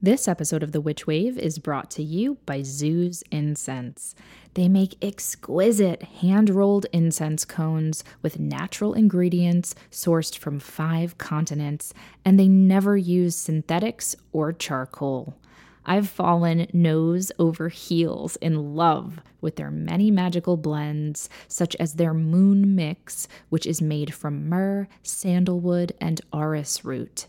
This episode of The Witch Wave is brought to you by Zouz Incense. They make exquisite hand-rolled incense cones with natural ingredients sourced from 5 continents, and they never use synthetics or charcoal. I've fallen nose over heels in love with their many magical blends, such as their Moon Mix, which is made from myrrh, sandalwood, and orris root.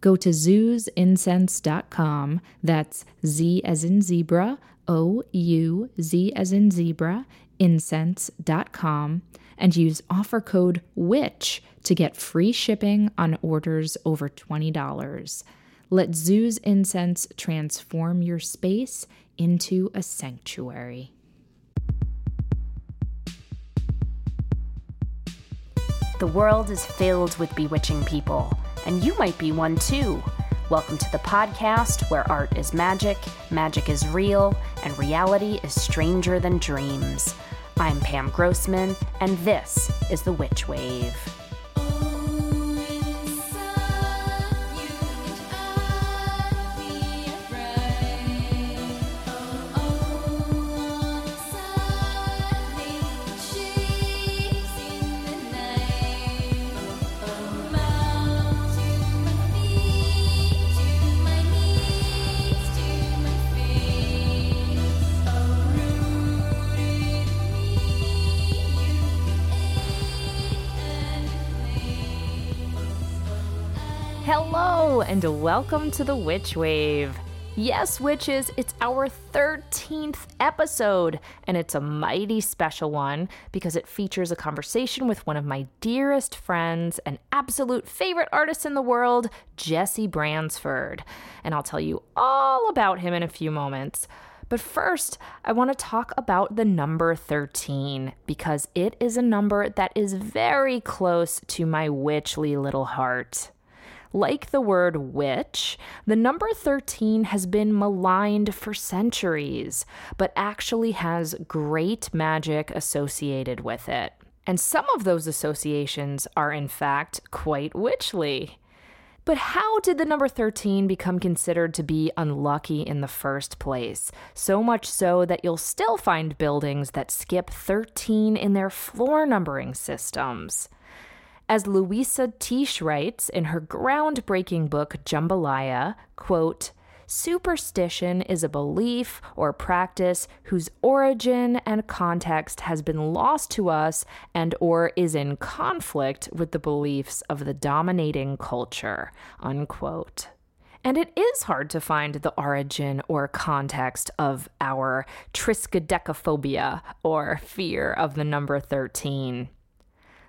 Go to zouzincense.com, that's Z as in zebra, O-U-Z as in zebra, incense.com, and use offer code WITCH to get free shipping on orders over $20. Let Zouz Incense transform your space into a sanctuary. The world is filled with bewitching people, and you might be one too. Welcome to the podcast where art is magic, magic is real, and reality is stranger than dreams. I'm Pam Grossman, and this is The Witch Wave. And welcome to The Witch Wave. Yes, witches, it's our 13th episode, and it's a mighty special one because it features a conversation with one of my dearest friends and absolute favorite artists in the world, Jesse Bransford. And I'll tell you all about him in a few moments. But first, I want to talk about the number 13 because it is a number that is very close to my witchly little heart. Like the word witch, the number 13 has been maligned for centuries, but actually has great magic associated with it. And some of those associations are, in fact, quite witchly. But how did the number 13 become considered to be unlucky in the first place? So much so that you'll still find buildings that skip 13 in their floor numbering systems. As Louisa Tish writes in her groundbreaking book, Jambalaya, quote, "Superstition is a belief or practice whose origin and context has been lost to us and or is in conflict with the beliefs of the dominating culture," unquote. And it is hard to find the origin or context of our triskaidekaphobia, or fear of the number 13.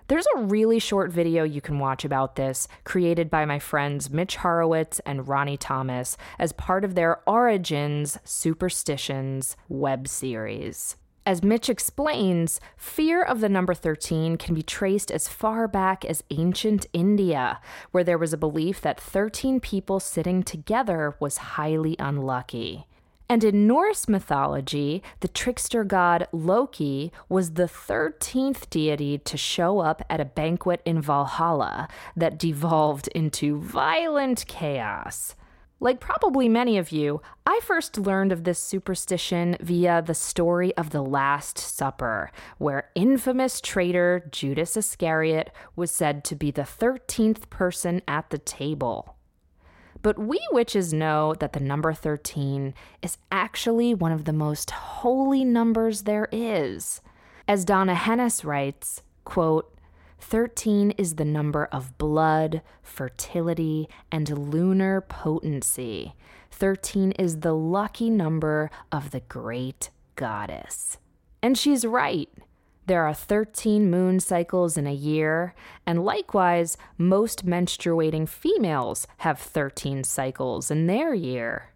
There's a really short video you can watch about this, created by my friends Mitch Horowitz and Ronnie Thomas as part of their Origins Superstitions web series. As Mitch explains, fear of the number 13 can be traced as far back as ancient India, where there was a belief that 13 people sitting together was highly unlucky. And in Norse mythology, the trickster god Loki was the 13th deity to show up at a banquet in Valhalla that devolved into violent chaos. Like probably many of you, I first learned of this superstition via the story of the Last Supper, where infamous traitor Judas Iscariot was said to be the 13th person at the table. But we witches know that the number 13 is actually one of the most holy numbers there is. As Donna Hennes writes, quote, "13 is the number of blood, fertility, and lunar potency. 13 is the lucky number of the great goddess." And she's right. There are 13 moon cycles in a year, and likewise, most menstruating females have 13 cycles in their year.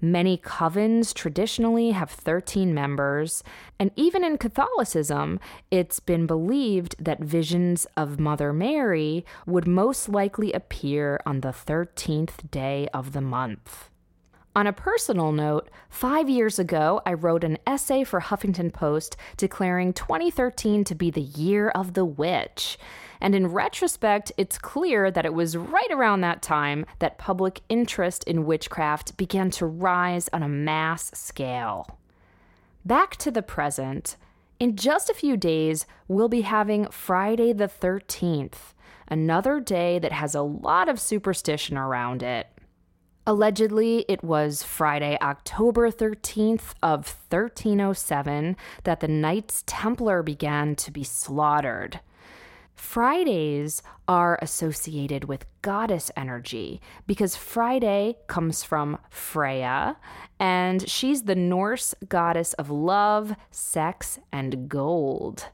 Many covens traditionally have 13 members, and even in Catholicism, it's been believed that visions of Mother Mary would most likely appear on the 13th day of the month. On a personal note, 5 years ago, I wrote an essay for Huffington Post declaring 2013 to be the year of the witch. And in retrospect, it's clear that it was right around that time that public interest in witchcraft began to rise on a mass scale. Back to the present, in just a few days, we'll be having Friday the 13th, another day that has a lot of superstition around it. Allegedly, it was Friday, October 13th of 1307 that the Knights Templar began to be slaughtered. Fridays are associated with goddess energy because Friday comes from Freya, and she's the Norse goddess of love, sex, and gold.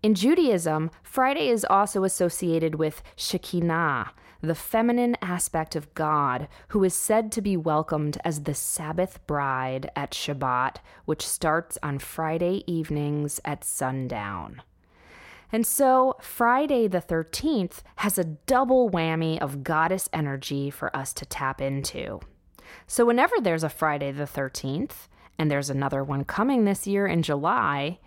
In Judaism, Friday is also associated with Shekinah, the feminine aspect of God, who is said to be welcomed as the Sabbath bride at Shabbat, which starts on Friday evenings at sundown. And so Friday the 13th has a double whammy of goddess energy for us to tap into. So whenever there's a Friday the 13th, and there's another one coming this year in July,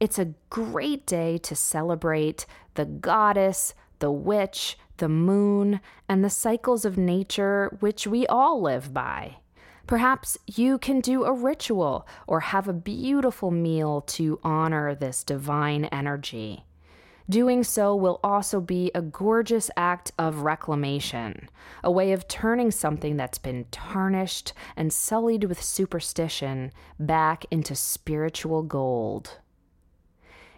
it's a great day to celebrate the goddess, the witch, the moon, and the cycles of nature which we all live by. Perhaps you can do a ritual or have a beautiful meal to honor this divine energy. Doing so will also be a gorgeous act of reclamation, a way of turning something that's been tarnished and sullied with superstition back into spiritual gold.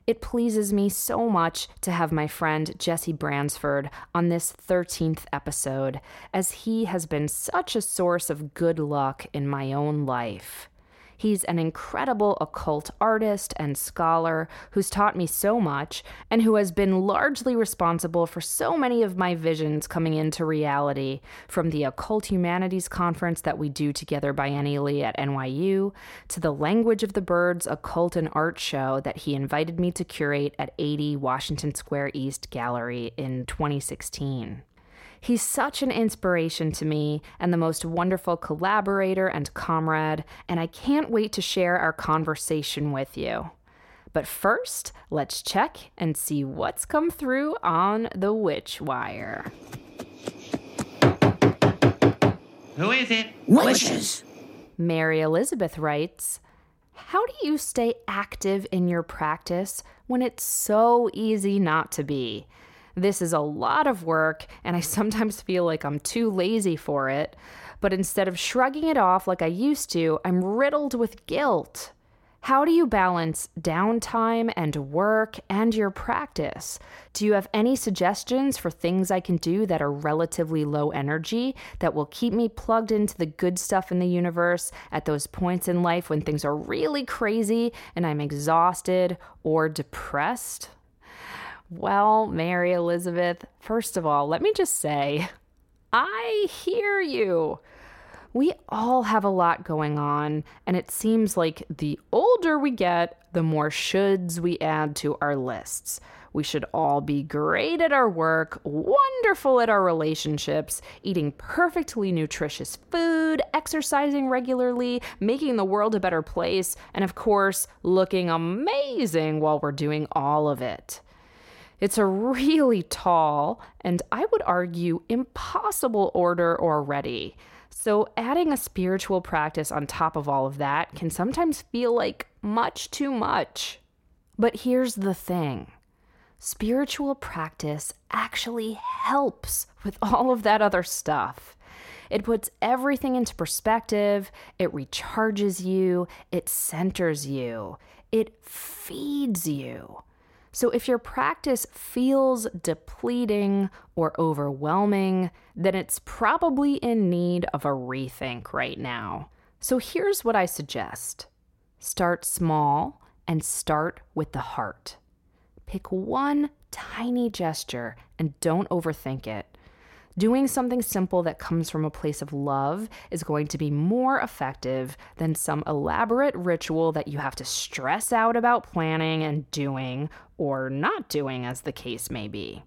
It pleases me so much to have my friend Jesse Bransford on this 13th episode, as he has been such a source of good luck in my own life. He's an incredible occult artist and scholar who's taught me so much and who has been largely responsible for so many of my visions coming into reality, from the Occult Humanities Conference that we do together biennially at NYU to the Language of the Birds Occult and Art Show that he invited me to curate at 80 Washington Square East Gallery in 2016. He's such an inspiration to me and the most wonderful collaborator and comrade, and I can't wait to share our conversation with you. But first, let's check and see what's come through on the Witch Wire. Who is it? Witches! Mary Elizabeth writes, "How do you stay active in your practice when it's so easy not to be? This is a lot of work, and I sometimes feel like I'm too lazy for it. But instead of shrugging it off like I used to, I'm riddled with guilt. How do you balance downtime and work and your practice? Do you have any suggestions for things I can do that are relatively low energy that will keep me plugged into the good stuff in the universe at those points in life when things are really crazy and I'm exhausted or depressed?" Well, Mary Elizabeth, first of all, let me just say, I hear you. We all have a lot going on, and it seems like the older we get, the more shoulds we add to our lists. We should all be great at our work, wonderful at our relationships, eating perfectly nutritious food, exercising regularly, making the world a better place, and of course, looking amazing while we're doing all of it. It's a really tall and, I would argue, impossible order already. So adding a spiritual practice on top of all of that can sometimes feel like much too much. But here's the thing. Spiritual practice actually helps with all of that other stuff. It puts everything into perspective. It recharges you. It centers you. It feeds you. So if your practice feels depleting or overwhelming, then it's probably in need of a rethink right now. So here's what I suggest. Start small and start with the heart. Pick one tiny gesture and don't overthink it. Doing something simple that comes from a place of love is going to be more effective than some elaborate ritual that you have to stress out about planning and doing, or not doing as the case may be.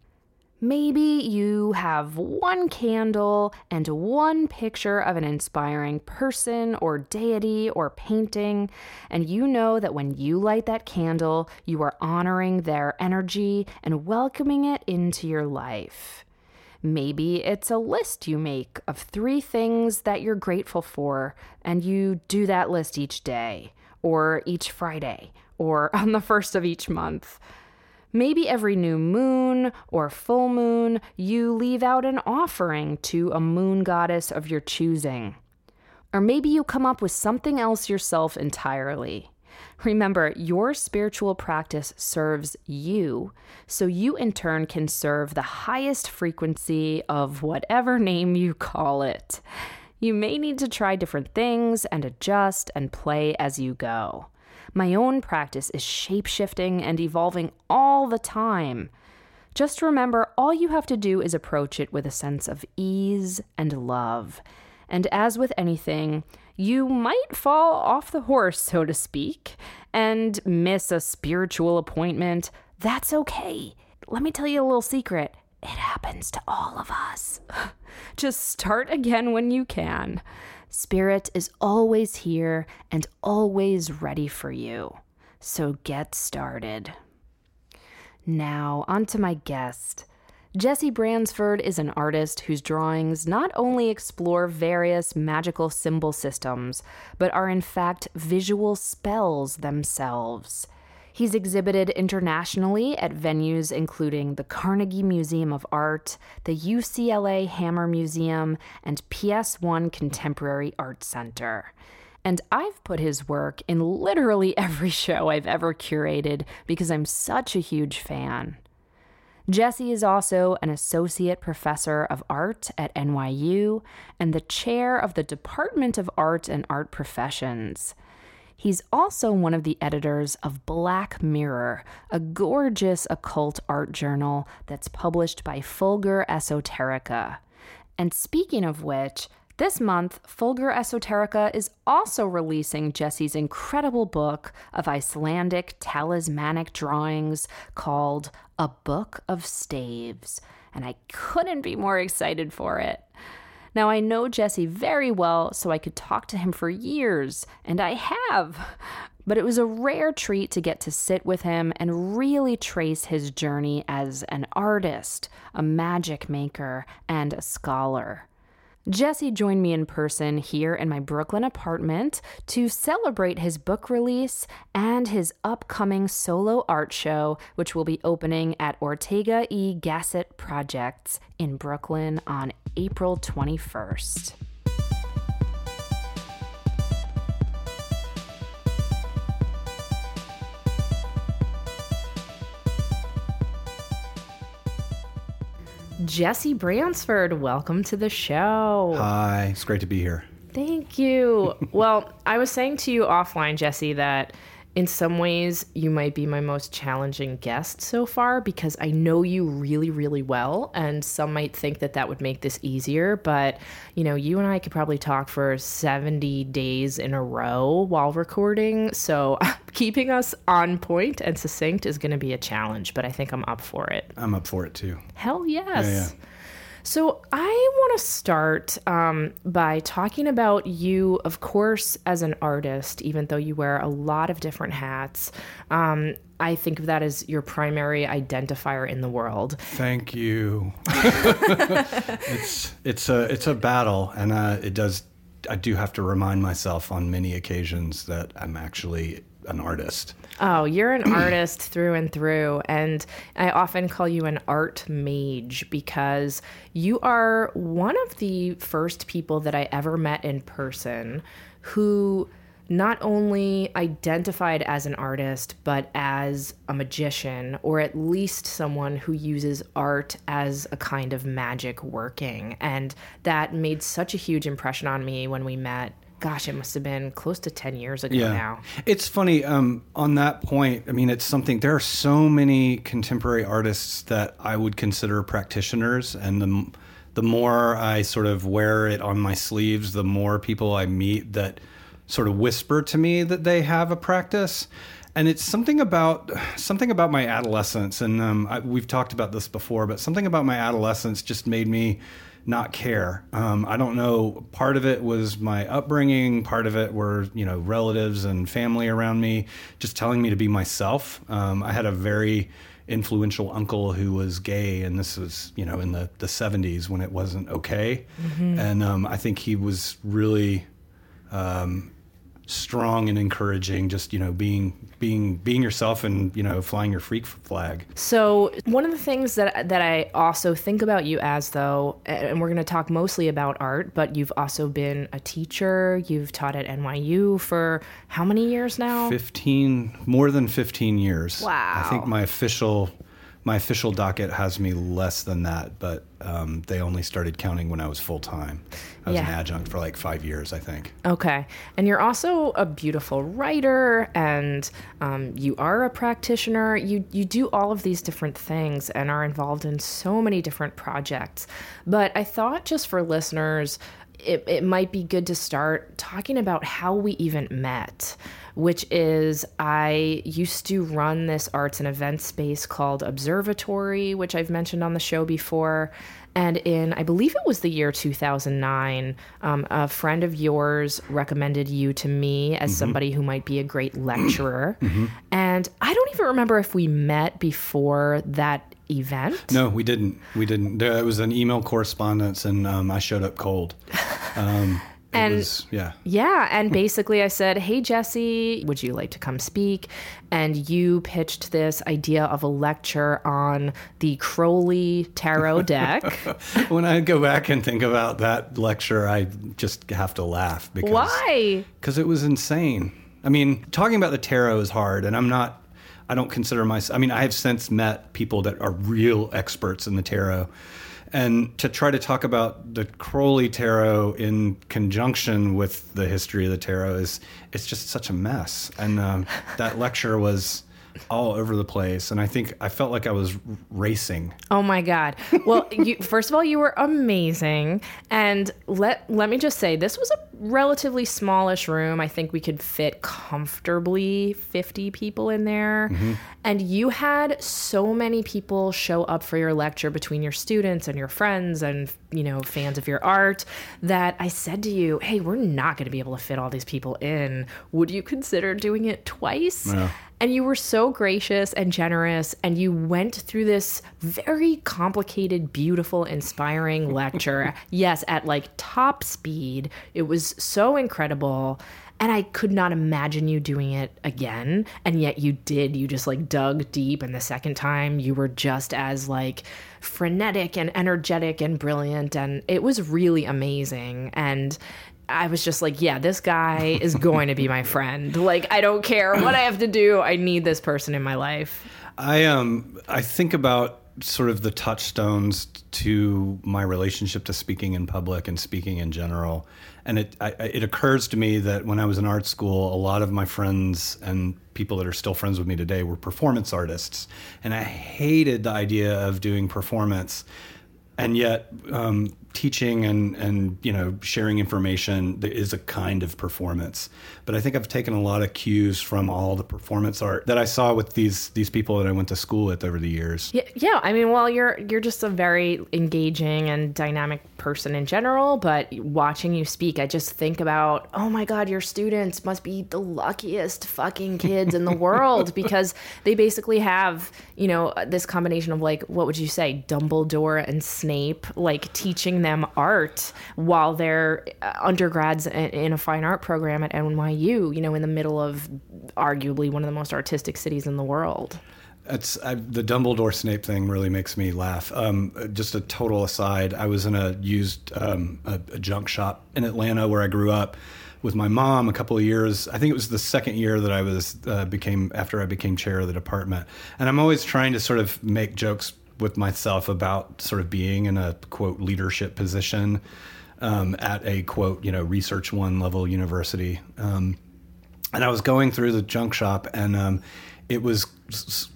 Maybe you have one candle and one picture of an inspiring person or deity or painting, and you know that when you light that candle, you are honoring their energy and welcoming it into your life. Maybe it's a list you make of 3 things that you're grateful for, and you do that list each day, or each Friday, or on the first of each month. Maybe every new moon or full moon, you leave out an offering to a moon goddess of your choosing. Or maybe you come up with something else yourself entirely. Remember, your spiritual practice serves you, so you in turn can serve the highest frequency of whatever name you call it. You may need to try different things and adjust and play as you go. My own practice is shape-shifting and evolving all the time. Just remember, all you have to do is approach it with a sense of ease and love. And as with anything, you might fall off the horse, so to speak, and miss a spiritual appointment. That's okay. Let me tell you a little secret. It happens to all of us. Just start again when you can. Spirit is always here and always ready for you. So get started. Now, on to my guest. Jesse Bransford is an artist whose drawings not only explore various magical symbol systems, but are in fact visual spells themselves. He's exhibited internationally at venues including the Carnegie Museum of Art, the UCLA Hammer Museum, and PS1 Contemporary Art Center. And I've put his work in literally every show I've ever curated because I'm such a huge fan. Jesse is also an associate professor of art at NYU and the chair of the Department of Art and Art Professions. He's also one of the editors of Black Mirror, a gorgeous occult art journal that's published by Fulgur Esoterica. And speaking of which, this month, Fulgur Esoterica is also releasing Jesse's incredible book of Icelandic talismanic drawings called A Book of Staves, and I couldn't be more excited for it. Now, I know Jesse very well, so I could talk to him for years, and I have. But it was a rare treat to get to sit with him and really trace his journey as an artist, a magic maker, and a scholar. Jesse joined me in person here in my Brooklyn apartment to celebrate his book release and his upcoming solo art show, which will be opening at Ortega E. Gasset Projects in Brooklyn on April 21st. Jesse Bransford, welcome to the show. Hi, it's great to be here. Thank you. Well, I was saying to you offline, Jesse, that in some ways you might be my most challenging guest so far because I know you really, really well, and some might think that that would make this easier, but you know, you and I could probably talk for 70 days in a row while recording, so keeping us on point and succinct is going to be a challenge, but I think I'm up for it. I'm up for it too. Hell yes. Yeah. So I want to start by talking about you, of course, as an artist, even though you wear a lot of different hats. I think of that as your primary identifier in the world. Thank you. It's a battle, and I do have to remind myself on many occasions that I'm actually an artist. Oh, you're an artist through and through. And I often call you an art mage because you are one of the first people that I ever met in person who not only identified as an artist, but as a magician, or at least someone who uses art as a kind of magic working. And that made such a huge impression on me when we met. Gosh, it must have been close to 10 years ago now. It's funny, on that point, I mean, it's something, there are so many contemporary artists that I would consider practitioners, and the more I sort of wear it on my sleeves, the more people I meet that sort of whisper to me that they have a practice. And it's something about my adolescence. And we've talked about this before, but something about my adolescence just made me not care. I don't know. Part of it was my upbringing. Part of it were, relatives and family around me just telling me to be myself. I had a very influential uncle who was gay, and this was, in the 70s when it wasn't okay. Mm-hmm. And I think he was really strong and encouraging, just, being yourself and, flying your freak flag. So one of the things that I also think about you as, though, and we're going to talk mostly about art, but you've also been a teacher. You've taught at NYU for how many years now? More than 15 years. Wow. I think my official docket has me less than that, but they only started counting when I was full-time. I was an adjunct for like 5 years, I think. Okay. And you're also a beautiful writer, and you are a practitioner. You do all of these different things and are involved in so many different projects. But I thought just for listeners, it might be good to start talking about how we even met, which is I used to run this arts and events space called Observatory, which I've mentioned on the show before. And in, I believe it was the year 2009, a friend of yours recommended you to me as mm-hmm. somebody who might be a great lecturer. Mm-hmm. And I don't even remember if we met before that event? No, we didn't. It was an email correspondence, and I showed up cold. And basically I said, hey, Jesse, would you like to come speak? And you pitched this idea of a lecture on the Crowley tarot deck. When I go back and think about that lecture, I just have to laugh. Why? Because it was insane. I mean, talking about the tarot is hard, and I don't consider myself, I have since met people that are real experts in the tarot. And to try to talk about the Crowley tarot in conjunction with the history of the tarot it's just such a mess. And that lecture was all over the place. And I think I felt like I was racing. Oh my God. Well, first of all, you were amazing. And let me just say, this was a relatively smallish room. I think we could fit comfortably 50 people in there. Mm-hmm. And you had so many people show up for your lecture between your students and your friends and, fans of your art that I said to you, hey, we're not going to be able to fit all these people in. Would you consider doing it twice? Yeah. And you were so gracious and generous, and you went through this very complicated, beautiful, inspiring lecture. Yes, at like top speed. It was so incredible. And I could not imagine you doing it again. And yet you did. You just like dug deep. And the second time you were just as like frenetic and energetic and brilliant. And it was really amazing. And I was just like, yeah, this guy is going to be my friend. Like, I don't care what I have to do. I need this person in my life. I think about sort of the touchstones to my relationship to speaking in public and speaking in general. And it occurs to me that when I was in art school, a lot of my friends and people that are still friends with me today were performance artists. And I hated the idea of doing performance. And yet, teaching and sharing information is a kind of performance. But I think I've taken a lot of cues from all the performance art that I saw with these people that I went to school with over the years. Yeah. You're just a very engaging and dynamic person in general. But watching you speak, I just think about, oh my God, your students must be the luckiest fucking kids in the world, because they basically have this combination of like, what would you say, Dumbledore and Snape, like teaching them art while they're undergrads in a fine art program at NYU, in the middle of arguably one of the most artistic cities in the world. The Dumbledore Snape thing really makes me laugh. Just a total aside, I was in a used a junk shop in Atlanta where I grew up with my mom a couple of years. I think it was the second year that I was after I became chair of the department. And I'm always trying to sort of make jokes with myself about sort of being in a, quote, leadership position at a, quote, Research One level university. And I was going through the junk shop, and it was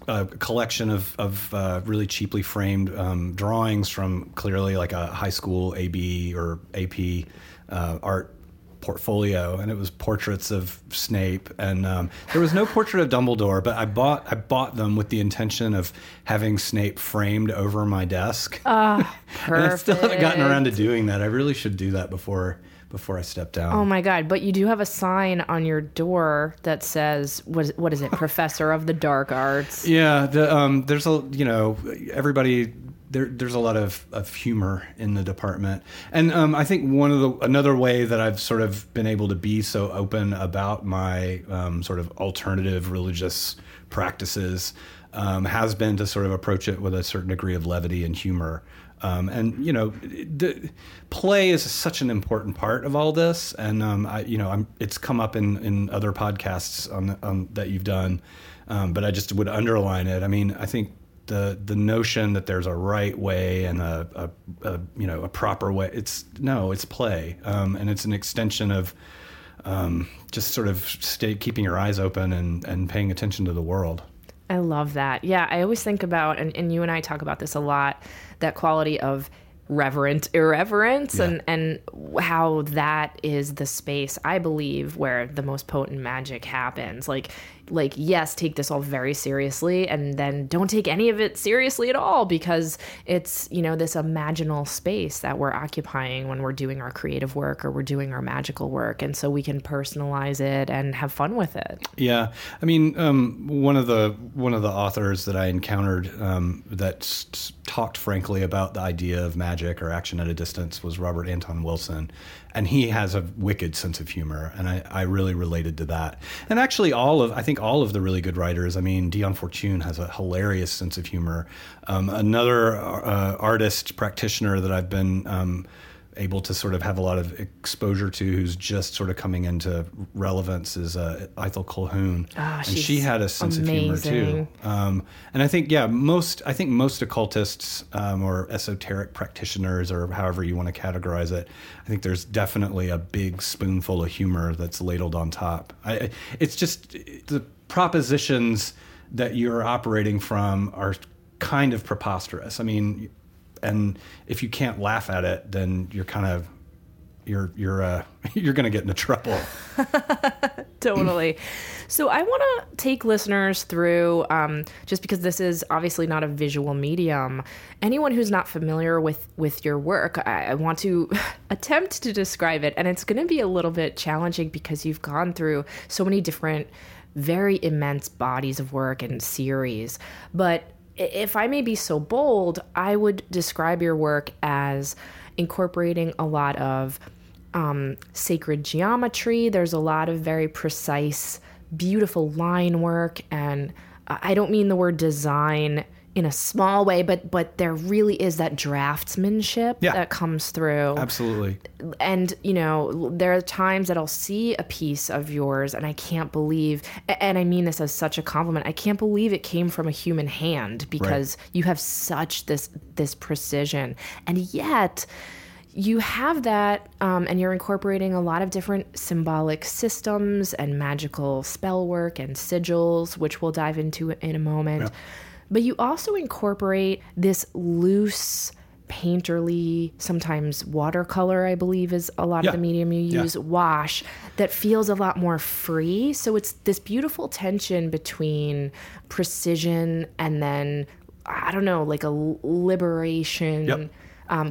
a collection of really cheaply framed drawings from clearly like a high school AB or AP art portfolio, and it was portraits of Snape, and there was no portrait of Dumbledore, but I bought them with the intention of having Snape framed over my desk. Perfect. And I still haven't gotten around to doing that. I really should do that before I step down. Oh my God. But you do have a sign on your door that says, what is it? Professor of the Dark Arts. Yeah. There's a, everybody, there's a lot of humor in the department. And I think another way that I've sort of been able to be so open about my sort of alternative religious practices has been to sort of approach it with a certain degree of levity and humor. And, play is such an important part of all this. And, it's come up in other podcasts on that you've done, but I just would underline it. I mean, I think the notion that there's a right way and a proper way, it's play. And it's an extension of just sort of keeping your eyes open and paying attention to the world. I love that. Yeah, I always think about, and you and I talk about this a lot, that quality of reverent irreverence, yeah. and how that is the space, I believe, where the most potent magic happens. Like, yes, take this all very seriously, and then don't take any of it seriously at all, because it's, this imaginal space that we're occupying when we're doing our creative work or we're doing our magical work. And so we can personalize it and have fun with it. Yeah. I mean, one of the authors that I encountered that talked frankly about the idea of magic or action at a distance was Robert Anton Wilson. And he has a wicked sense of humor, and I really related to that. And actually, I think all of the really good writers. I mean, Dion Fortune has a hilarious sense of humor. Another artist practitioner that I've been able to sort of have a lot of exposure to, who's just sort of coming into relevance, is Ethel Colquhoun. And she had a sense amazing. Of humor too. And I think, most occultists or esoteric practitioners, or however you want to categorize it, I think there's definitely a big spoonful of humor that's ladled on top. It's just the propositions that you're operating from are kind of preposterous. I mean, and if you can't laugh at it, then you're kind of you're going to get into trouble. Totally. So I want to take listeners through, just because this is obviously not a visual medium, anyone who's not familiar with your work, I want to attempt to describe it. And it's going to be a little bit challenging because you've gone through so many different, very immense bodies of work and series. But if I may be so bold, I would describe your work as incorporating a lot of sacred geometry. There's a lot of very precise, beautiful line work. And I don't mean the word design in a small way, but there really is that draftsmanship that comes through. Absolutely. And, there are times that I'll see a piece of yours and I can't believe, and I mean this as such a compliment, I can't believe it came from a human hand, because you have such this precision. And yet you have that, and you're incorporating a lot of different symbolic systems and magical spell work and sigils, which we'll dive into in a moment. Yeah. But you also incorporate this loose, painterly, sometimes watercolor, I believe is a lot of the medium you use, wash, that feels a lot more free. So it's this beautiful tension between precision and then, I don't know, like a liberation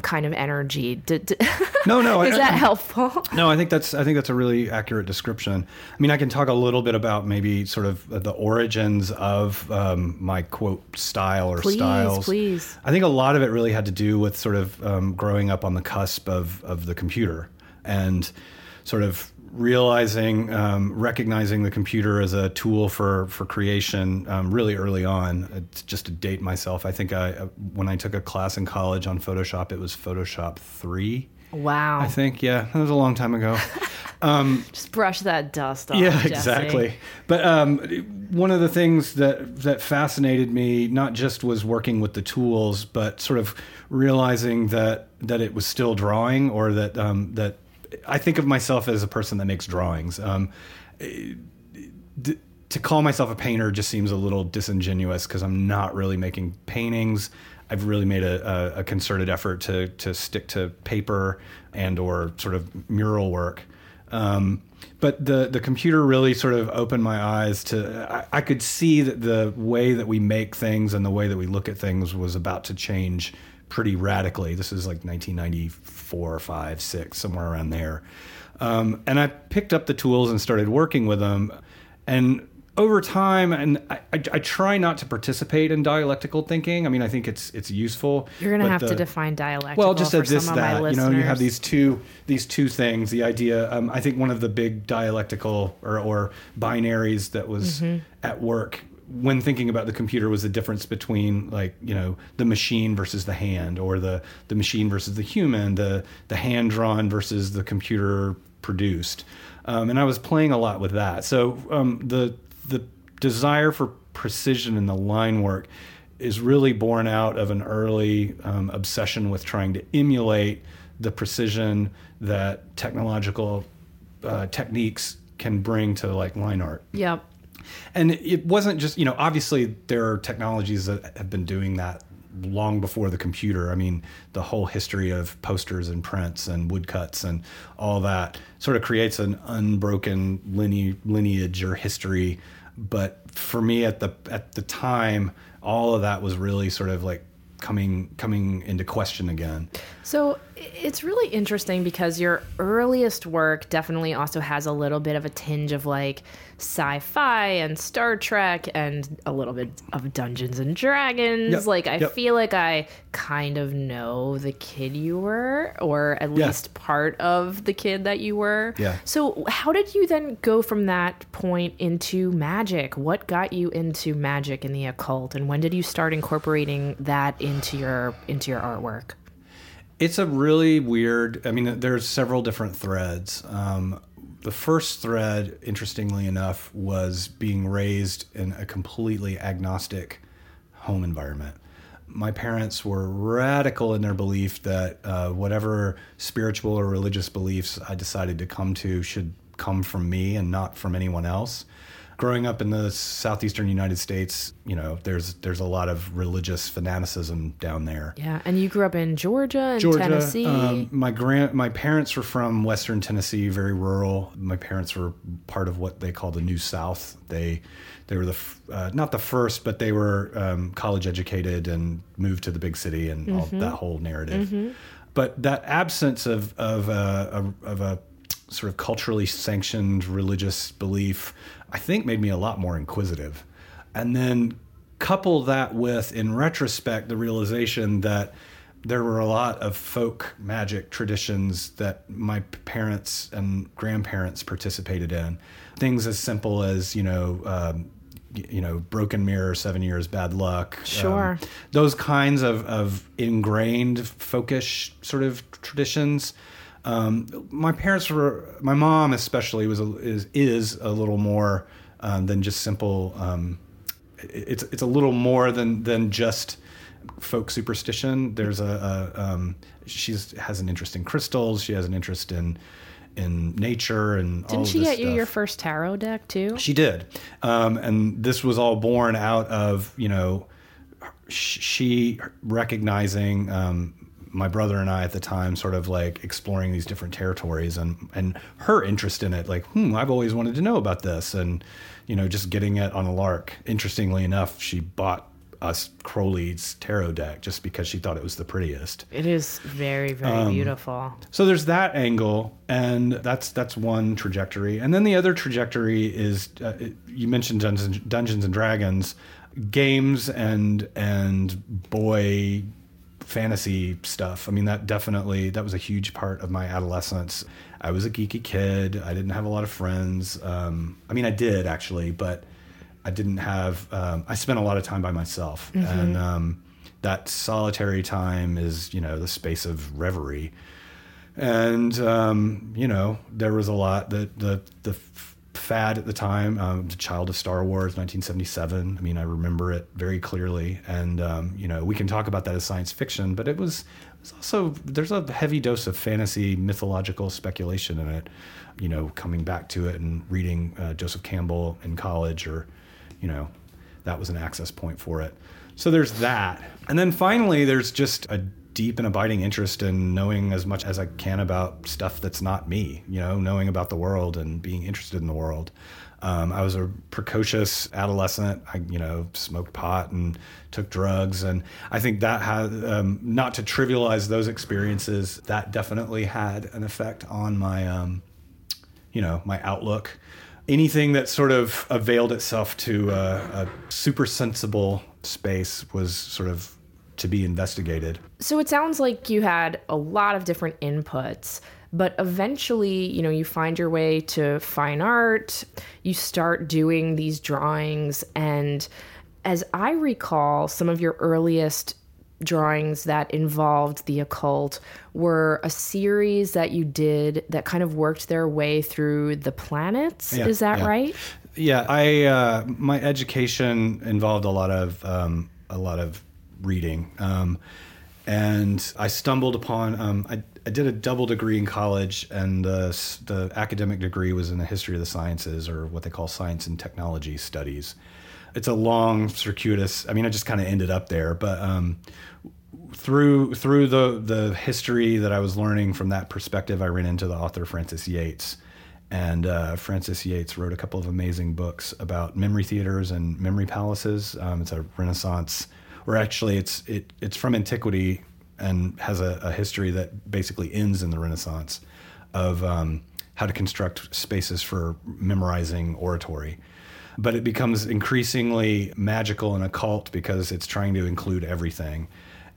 kind of energy. No. Is that helpful? No, I think that's a really accurate description. I mean, I can talk a little bit about maybe sort of the origins of my quote style or styles. Please. I think a lot of it really had to do with sort of growing up on the cusp of the computer and sort of realizing, recognizing the computer as a tool for creation really early on. It's just to date myself. I think when I took a class in college on Photoshop, it was Photoshop 3. Wow. I think, that was a long time ago. Just brush that dust off, Jesse. Exactly. But one of the things that fascinated me, not just was working with the tools, but sort of realizing that it was still drawing, or that that I think of myself as a person that makes drawings. To call myself a painter just seems a little disingenuous, because I'm not really making paintings. I've really made a concerted effort to stick to paper and or sort of mural work. But the computer really sort of opened my eyes to, I could see that the way that we make things and the way that we look at things was about to change pretty radically. This is like 1994, 5, 6, somewhere around there. And I picked up the tools and started working with them. And over time, and I try not to participate in dialectical thinking. I mean, I think it's useful. You're going to have to define dialectical. Well, just for this, some that, of my listeners. You have these two things. The idea, I think one of the big dialectical or binaries that was at work when thinking about the computer was the difference between, like, the machine versus the hand, or the machine versus the human, the hand drawn versus the computer produced. And I was playing a lot with that. So the desire for precision in the line work is really born out of an early obsession with trying to emulate the precision that technological techniques can bring to, like, line art. Yep. And it wasn't just, obviously there are technologies that have been doing that long before the computer. I mean, the whole history of posters and prints and woodcuts and all that sort of creates an unbroken lineage or history. But for me at the time, all of that was really sort of like coming into question again. So it's really interesting because your earliest work definitely also has a little bit of a tinge of like sci-fi and Star Trek and a little bit of Dungeons and Dragons. Yep. Like, I feel like I kind of know the kid you were, or at least part of the kid that you were. Yeah. So how did you then go from that point into magic? What got you into magic and the occult? And when did you start incorporating that into your artwork? It's a really weird, I mean, there's several different threads. The first thread, interestingly enough, was being raised in a completely agnostic home environment. My parents were radical in their belief that whatever spiritual or religious beliefs I decided to come to should come from me and not from anyone else. Growing up in the southeastern United States, there's a lot of religious fanaticism down there. Yeah, and you grew up in Georgia and Tennessee. My parents were from western Tennessee, very rural. My parents were part of what they call the New South. They were not the first, but they were college educated and moved to the big city and all that whole narrative. Mm-hmm. But that absence of a sort of culturally sanctioned religious belief, I think, made me a lot more inquisitive. And then couple that with, in retrospect, the realization that there were a lot of folk magic traditions that my parents and grandparents participated in. Things as simple as, broken mirror, 7 years, bad luck. Sure. Those kinds of ingrained folkish sort of traditions. My parents were, my mom especially is a little more than just simple. It's a little more than just folk superstition. There's she has an interest in crystals. She has an interest in nature and all of this stuff. Didn't she get you your first tarot deck too? She did, and this was all born out of she recognizing. My brother and I at the time sort of like exploring these different territories and her interest in it, like, I've always wanted to know about this, and, just getting it on a lark. Interestingly enough, she bought us Crowley's tarot deck just because she thought it was the prettiest. It is very, very beautiful. So there's that angle, and that's one trajectory. And then the other trajectory is, you mentioned Dungeons and Dragons, games and boy fantasy stuff. I mean, that was a huge part of my adolescence. I was a geeky kid. I didn't have a lot of friends. I mean, I did actually, but I didn't have, I spent a lot of time by myself. Mm-hmm. And that solitary time is, the space of reverie. And, there was a lot that the fad at the time, the Child of Star Wars, 1977. I mean, I remember it very clearly. And, we can talk about that as science fiction, but it was also, there's a heavy dose of fantasy, mythological speculation in it, coming back to it and reading Joseph Campbell in college, or, that was an access point for it. So there's that. And then finally, there's just a deep and abiding interest in knowing as much as I can about stuff that's not me, you know, knowing about the world and being interested in the world. I was a precocious adolescent. I, you know, smoked pot and took drugs. And I think that had, not to trivialize those experiences, that definitely had an effect on my, you know, my outlook. Anything that sort of availed itself to a super sensible space was sort of to be investigated. So it sounds like you had a lot of different inputs. But eventually, you know, you find your way to fine art, you start doing these drawings. And as I recall, some of your earliest drawings that involved the occult were a series that you did that kind of worked their way through the planets. Yeah, is that right? Yeah. I my education involved a lot of reading. And I stumbled upon, I did a double degree in college, and the academic degree was in the history of the sciences, or what they call science and technology studies. It's a long, circuitous, I mean, I just kind of ended up there, but through the history that I was learning from that perspective, I ran into the author Francis Yates, and Francis Yates wrote a couple of amazing books about memory theaters and memory palaces. It's a Renaissance, or actually it's from antiquity, and has a history that basically ends in the Renaissance, of how to construct spaces for memorizing oratory. But it becomes increasingly magical and occult because it's trying to include everything.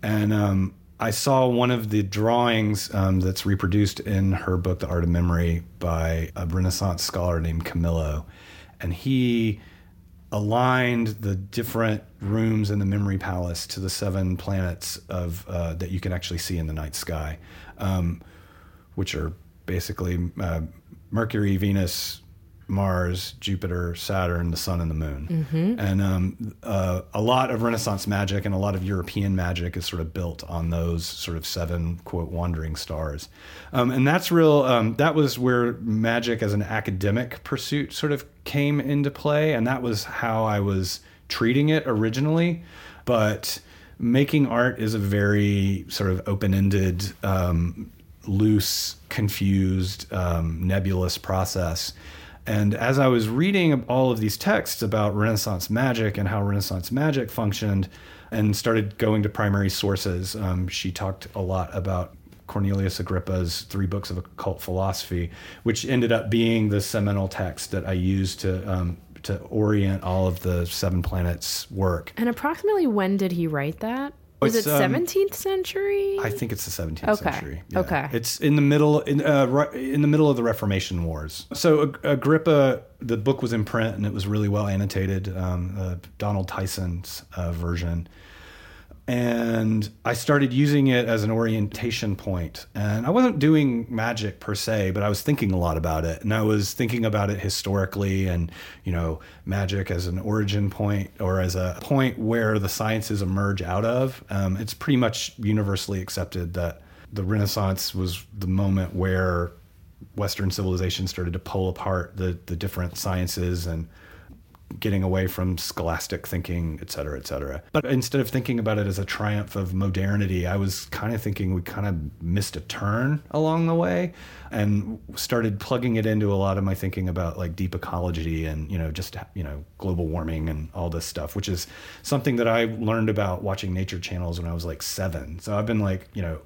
And I saw one of the drawings that's reproduced in her book, The Art of Memory, by a Renaissance scholar named Camillo. And he aligned the different rooms in the memory palace to the seven planets of that you can actually see in the night sky, which are basically Mercury, Venus, Mars, Jupiter, Saturn, the sun, and the moon. Mm-hmm. And a lot of Renaissance magic and a lot of European magic is sort of built on those sort of seven, quote, wandering stars. And that's real. That was where magic as an academic pursuit sort of came into play. And that was how I was treating it originally. But making art is a very sort of open-ended, loose, confused, nebulous process. And as I was reading all of these texts about Renaissance magic and how Renaissance magic functioned, and started going to primary sources, she talked a lot about Cornelius Agrippa's 3 Books of Occult Philosophy, which ended up being the seminal text that I used to orient all of the Seven Planets work. And approximately when did he write that? Was it 17th century? I think it's the 17th century. Yeah. Okay. It's in the middle in the middle of the Reformation Wars. So Agrippa, the book was in print and it was really well annotated, Donald Tyson's version. And I started using it as an orientation point. And I wasn't doing magic per se, but I was thinking a lot about it. And I was thinking about it historically and, you know, magic as an origin point, or as a point where the sciences emerge out of. It's pretty much universally accepted that the Renaissance was the moment where Western civilization started to pull apart the different sciences and getting away from scholastic thinking, et cetera, et cetera. But instead of thinking about it as a triumph of modernity, I was kind of thinking we kind of missed a turn along the way, and started plugging it into a lot of my thinking about like deep ecology and, you know, just, you know, global warming and all this stuff, which is something that I learned about watching nature channels when I was like 7. So I've been like, you know,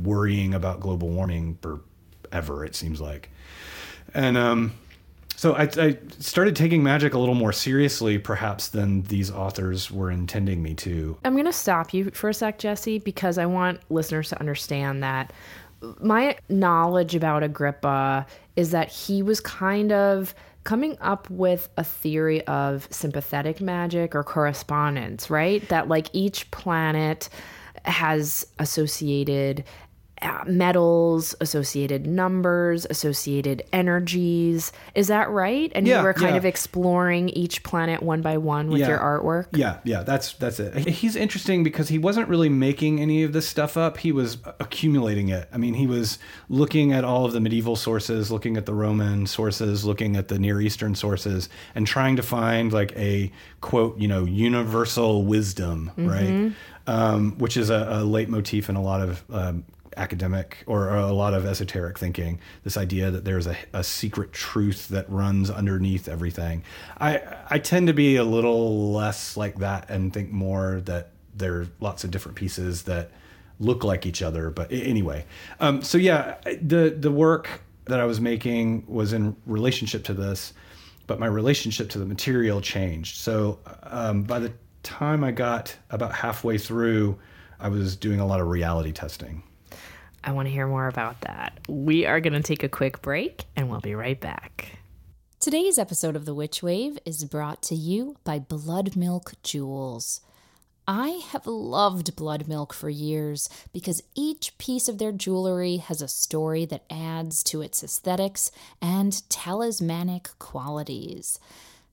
worrying about global warming forever, it seems like. And, so I started taking magic a little more seriously, perhaps, than these authors were intending me to. I'm going to stop you for a sec, Jesse, because I want listeners to understand that my knowledge about Agrippa is that he was kind of coming up with a theory of sympathetic magic or correspondence, right? That like each planet has associated metals, associated numbers, associated energies. Is that right? And you were kind of exploring each planet one by one with your artwork? Yeah, that's it. He's interesting because he wasn't really making any of this stuff up. He was accumulating it. I mean, he was looking at all of the medieval sources, looking at the Roman sources, looking at the Near Eastern sources, and trying to find like a, quote, you know, universal wisdom, right? Which is a leitmotif in a lot of academic or a lot of esoteric thinking, this idea that there's a secret truth that runs underneath everything. I tend to be a little less like that and think more that there are lots of different pieces that look like each other. But anyway, so yeah, the work that I was making was in relationship to this, but my relationship to the material changed. So by the time I got about halfway through, I was doing a lot of reality testing. I want to hear more about that. We are going to take a quick break and we'll be right back. Today's episode of The Witch Wave is brought to you by Blood Milk Jewels. I have loved Blood Milk for years because each piece of their jewelry has a story that adds to its aesthetics and talismanic qualities.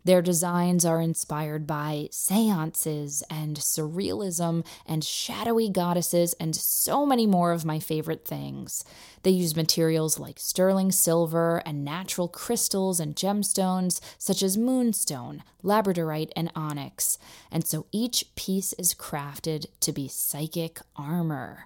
Their designs are inspired by seances and surrealism and shadowy goddesses and so many more of my favorite things. They use materials like sterling silver and natural crystals and gemstones such as moonstone, labradorite, and onyx. And so each piece is crafted to be psychic armor.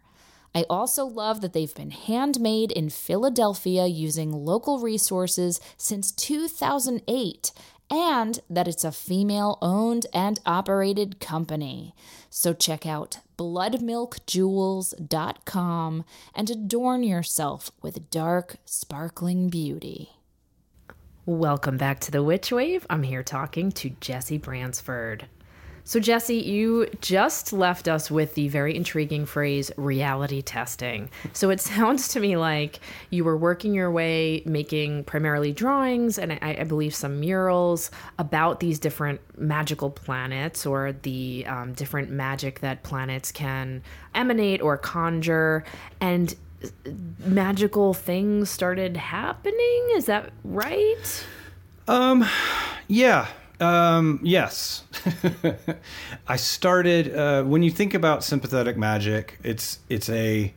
I also love that they've been handmade in Philadelphia using local resources since 2008, and that it's a female-owned and operated company. So check out bloodmilkjewels.com and adorn yourself with dark, sparkling beauty. Welcome back to The Witch Wave. I'm here talking to Jesse Bransford. So Jesse, you just left us with the very intriguing phrase, reality testing. So it sounds to me like you were working your way, making primarily drawings and I believe some murals about these different magical planets or the different magic that planets can emanate or conjure, and magical things started happening. Is that right? Yeah. Yes. I started, when you think about sympathetic magic, it's a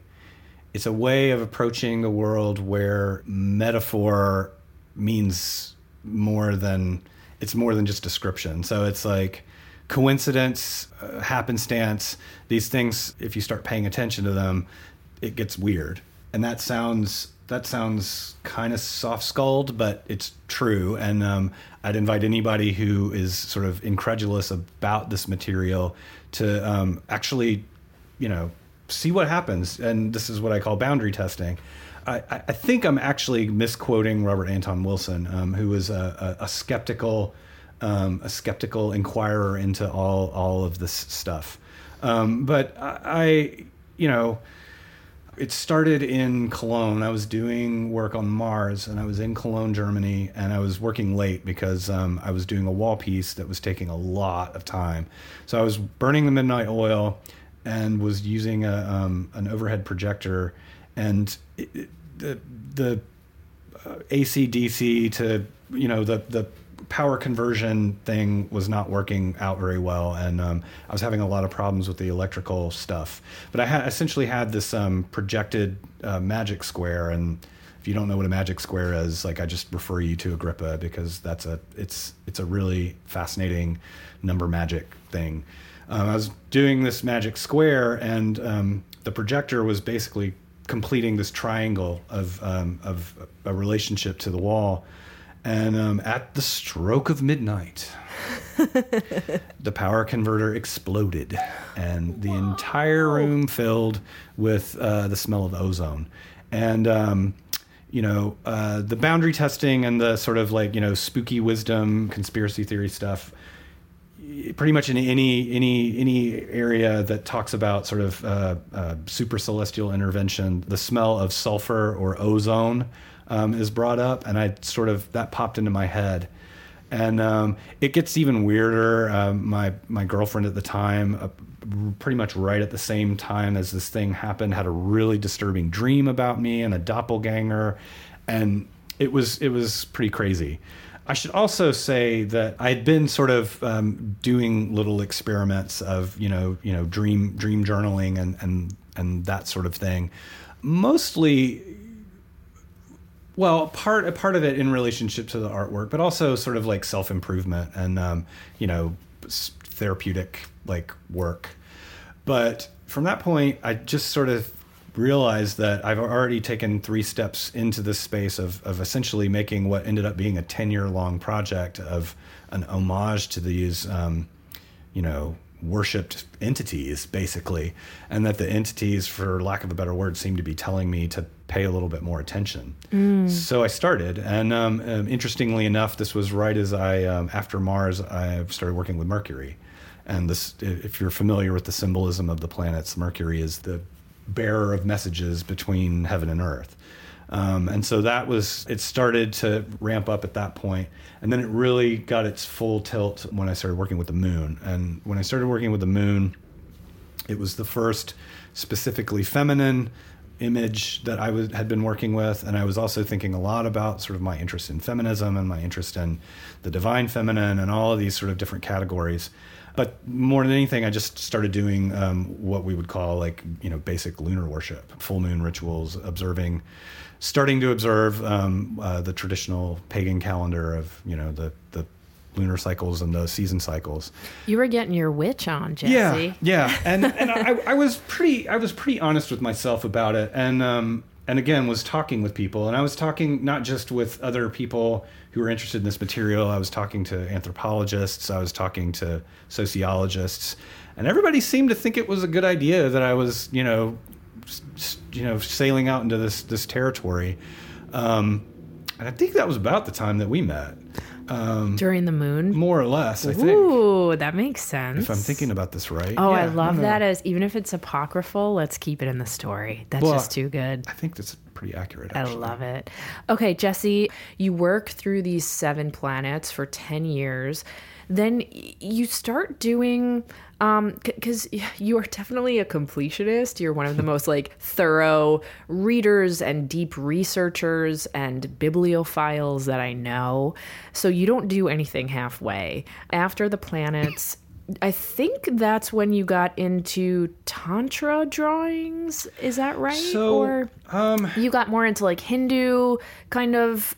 way of approaching the world where metaphor means more than just description. So it's like coincidence, happenstance, these things, if you start paying attention to them, it gets weird. And that sounds kind of soft-skulled, but it's true. And I'd invite anybody who is sort of incredulous about this material to actually, you know, see what happens. And this is what I call boundary testing. I think I'm actually misquoting Robert Anton Wilson, who was a skeptical inquirer into all of this stuff. But I, you know. It started in Cologne. I was doing work on Mars, and I was in Cologne, Germany, and I was working late because I was doing a wall piece that was taking a lot of time. So I was burning the midnight oil and was using an overhead projector, and the AC/DC to, you know, the power conversion thing was not working out very well, and I was having a lot of problems with the electrical stuff. But I essentially had this projected magic square, and if you don't know what a magic square is, like, I just refer you to Agrippa, because that's it's a really fascinating number magic thing. I was doing this magic square, and the projector was basically completing this triangle of a relationship to the wall. And at the stroke of midnight, the power converter exploded, and the entire room filled with the smell of ozone. And, you know, the boundary testing and the sort of like, you know, spooky wisdom, conspiracy theory stuff, pretty much in any area that talks about sort of super celestial intervention, the smell of sulfur or ozone is brought up, and I sort of, that popped into my head. And it gets even weirder. My girlfriend at the time pretty much right at the same time as this thing happened, had a really disturbing dream about me and a doppelganger, and it was pretty crazy. I should also say that I'd been sort of doing little experiments of you know dream journaling and that sort of thing, mostly. Well, a part of it in relationship to the artwork, but also sort of like self-improvement and therapeutic like work. But from that point, I just sort of realized that I've already taken 3 steps into this space of essentially making what ended up being a 10-year-long project of an homage to these, worshipped entities, basically, and that the entities, for lack of a better word, seemed to be telling me to pay a little bit more attention. So I started, and interestingly enough, this was right as I, after Mars, I started working with Mercury. And this, if you're familiar with the symbolism of the planets, Mercury is the bearer of messages between heaven and earth. And so that was, it started to ramp up at that point. And then it really got its full tilt when I started working with the moon. And when I started working with the moon, it was the first specifically feminine image that I had been working with. And I was also thinking a lot about sort of my interest in feminism and my interest in the divine feminine and all of these sort of different categories. But more than anything, I just started doing what we would call basic lunar worship, full moon rituals, starting to observe the traditional pagan calendar of, the lunar cycles and the season cycles. You were getting your witch on, Jesse. Yeah. And I was pretty honest with myself about it. And again, was talking with people, and I was talking not just with other people who were interested in this material. I was talking to anthropologists, I was talking to sociologists, and everybody seemed to think it was a good idea that I was, sailing out into this territory. And I think that was about the time that we met. During the moon? More or less, I think. Ooh, that makes sense. If I'm thinking about this right. Oh, yeah, I love that. As even if it's apocryphal, let's keep it in the story. That's just too good. I think that's pretty accurate, actually. I love it. Okay, Jesse, you work through these 7 planets for 10 years. Then you start doing, because you are definitely a completionist. You're one of the most thorough readers and deep researchers and bibliophiles that I know. So you don't do anything halfway. After the planets, I think that's when you got into Tantra drawings. Is that right? So, or you got more into Hindu kind of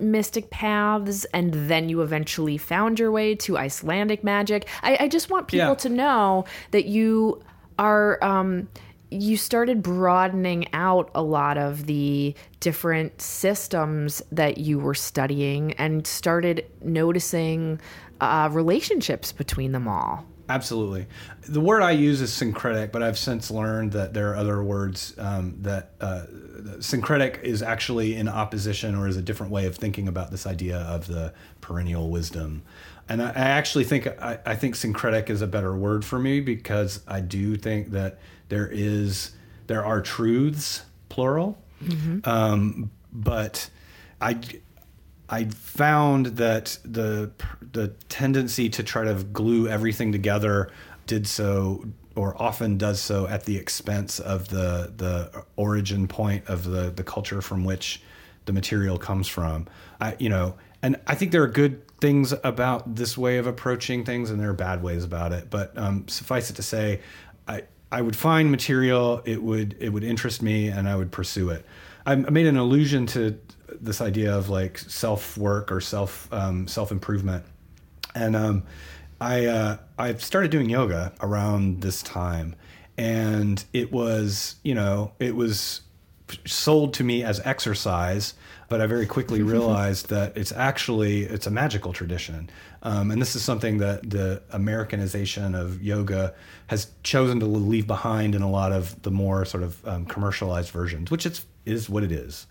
mystic paths, and then you eventually found your way to Icelandic magic. I just want people to know that you are... you started broadening out a lot of the different systems that you were studying and started noticing relationships between them all. Absolutely. The word I use is syncretic, but I've since learned that there are other words that syncretic is actually in opposition or is a different way of thinking about this idea of the perennial wisdom. And I actually think I think syncretic is a better word for me, because I do think that there are truths, plural, but I found that the tendency to try to glue everything together did so, or often does so, at the expense of the origin point of the culture from which the material comes from. And I think there are good things about this way of approaching things, and there are bad ways about it. But suffice it to say, I would find material, it would interest me, and I would pursue it. I made an allusion to this idea of self-work or self-improvement. And I started doing yoga around this time, and it was sold to me as exercise, but I very quickly realized that it's a magical tradition. And this is something that the Americanization of yoga has chosen to leave behind in a lot of the more sort of commercialized versions, which is what it is.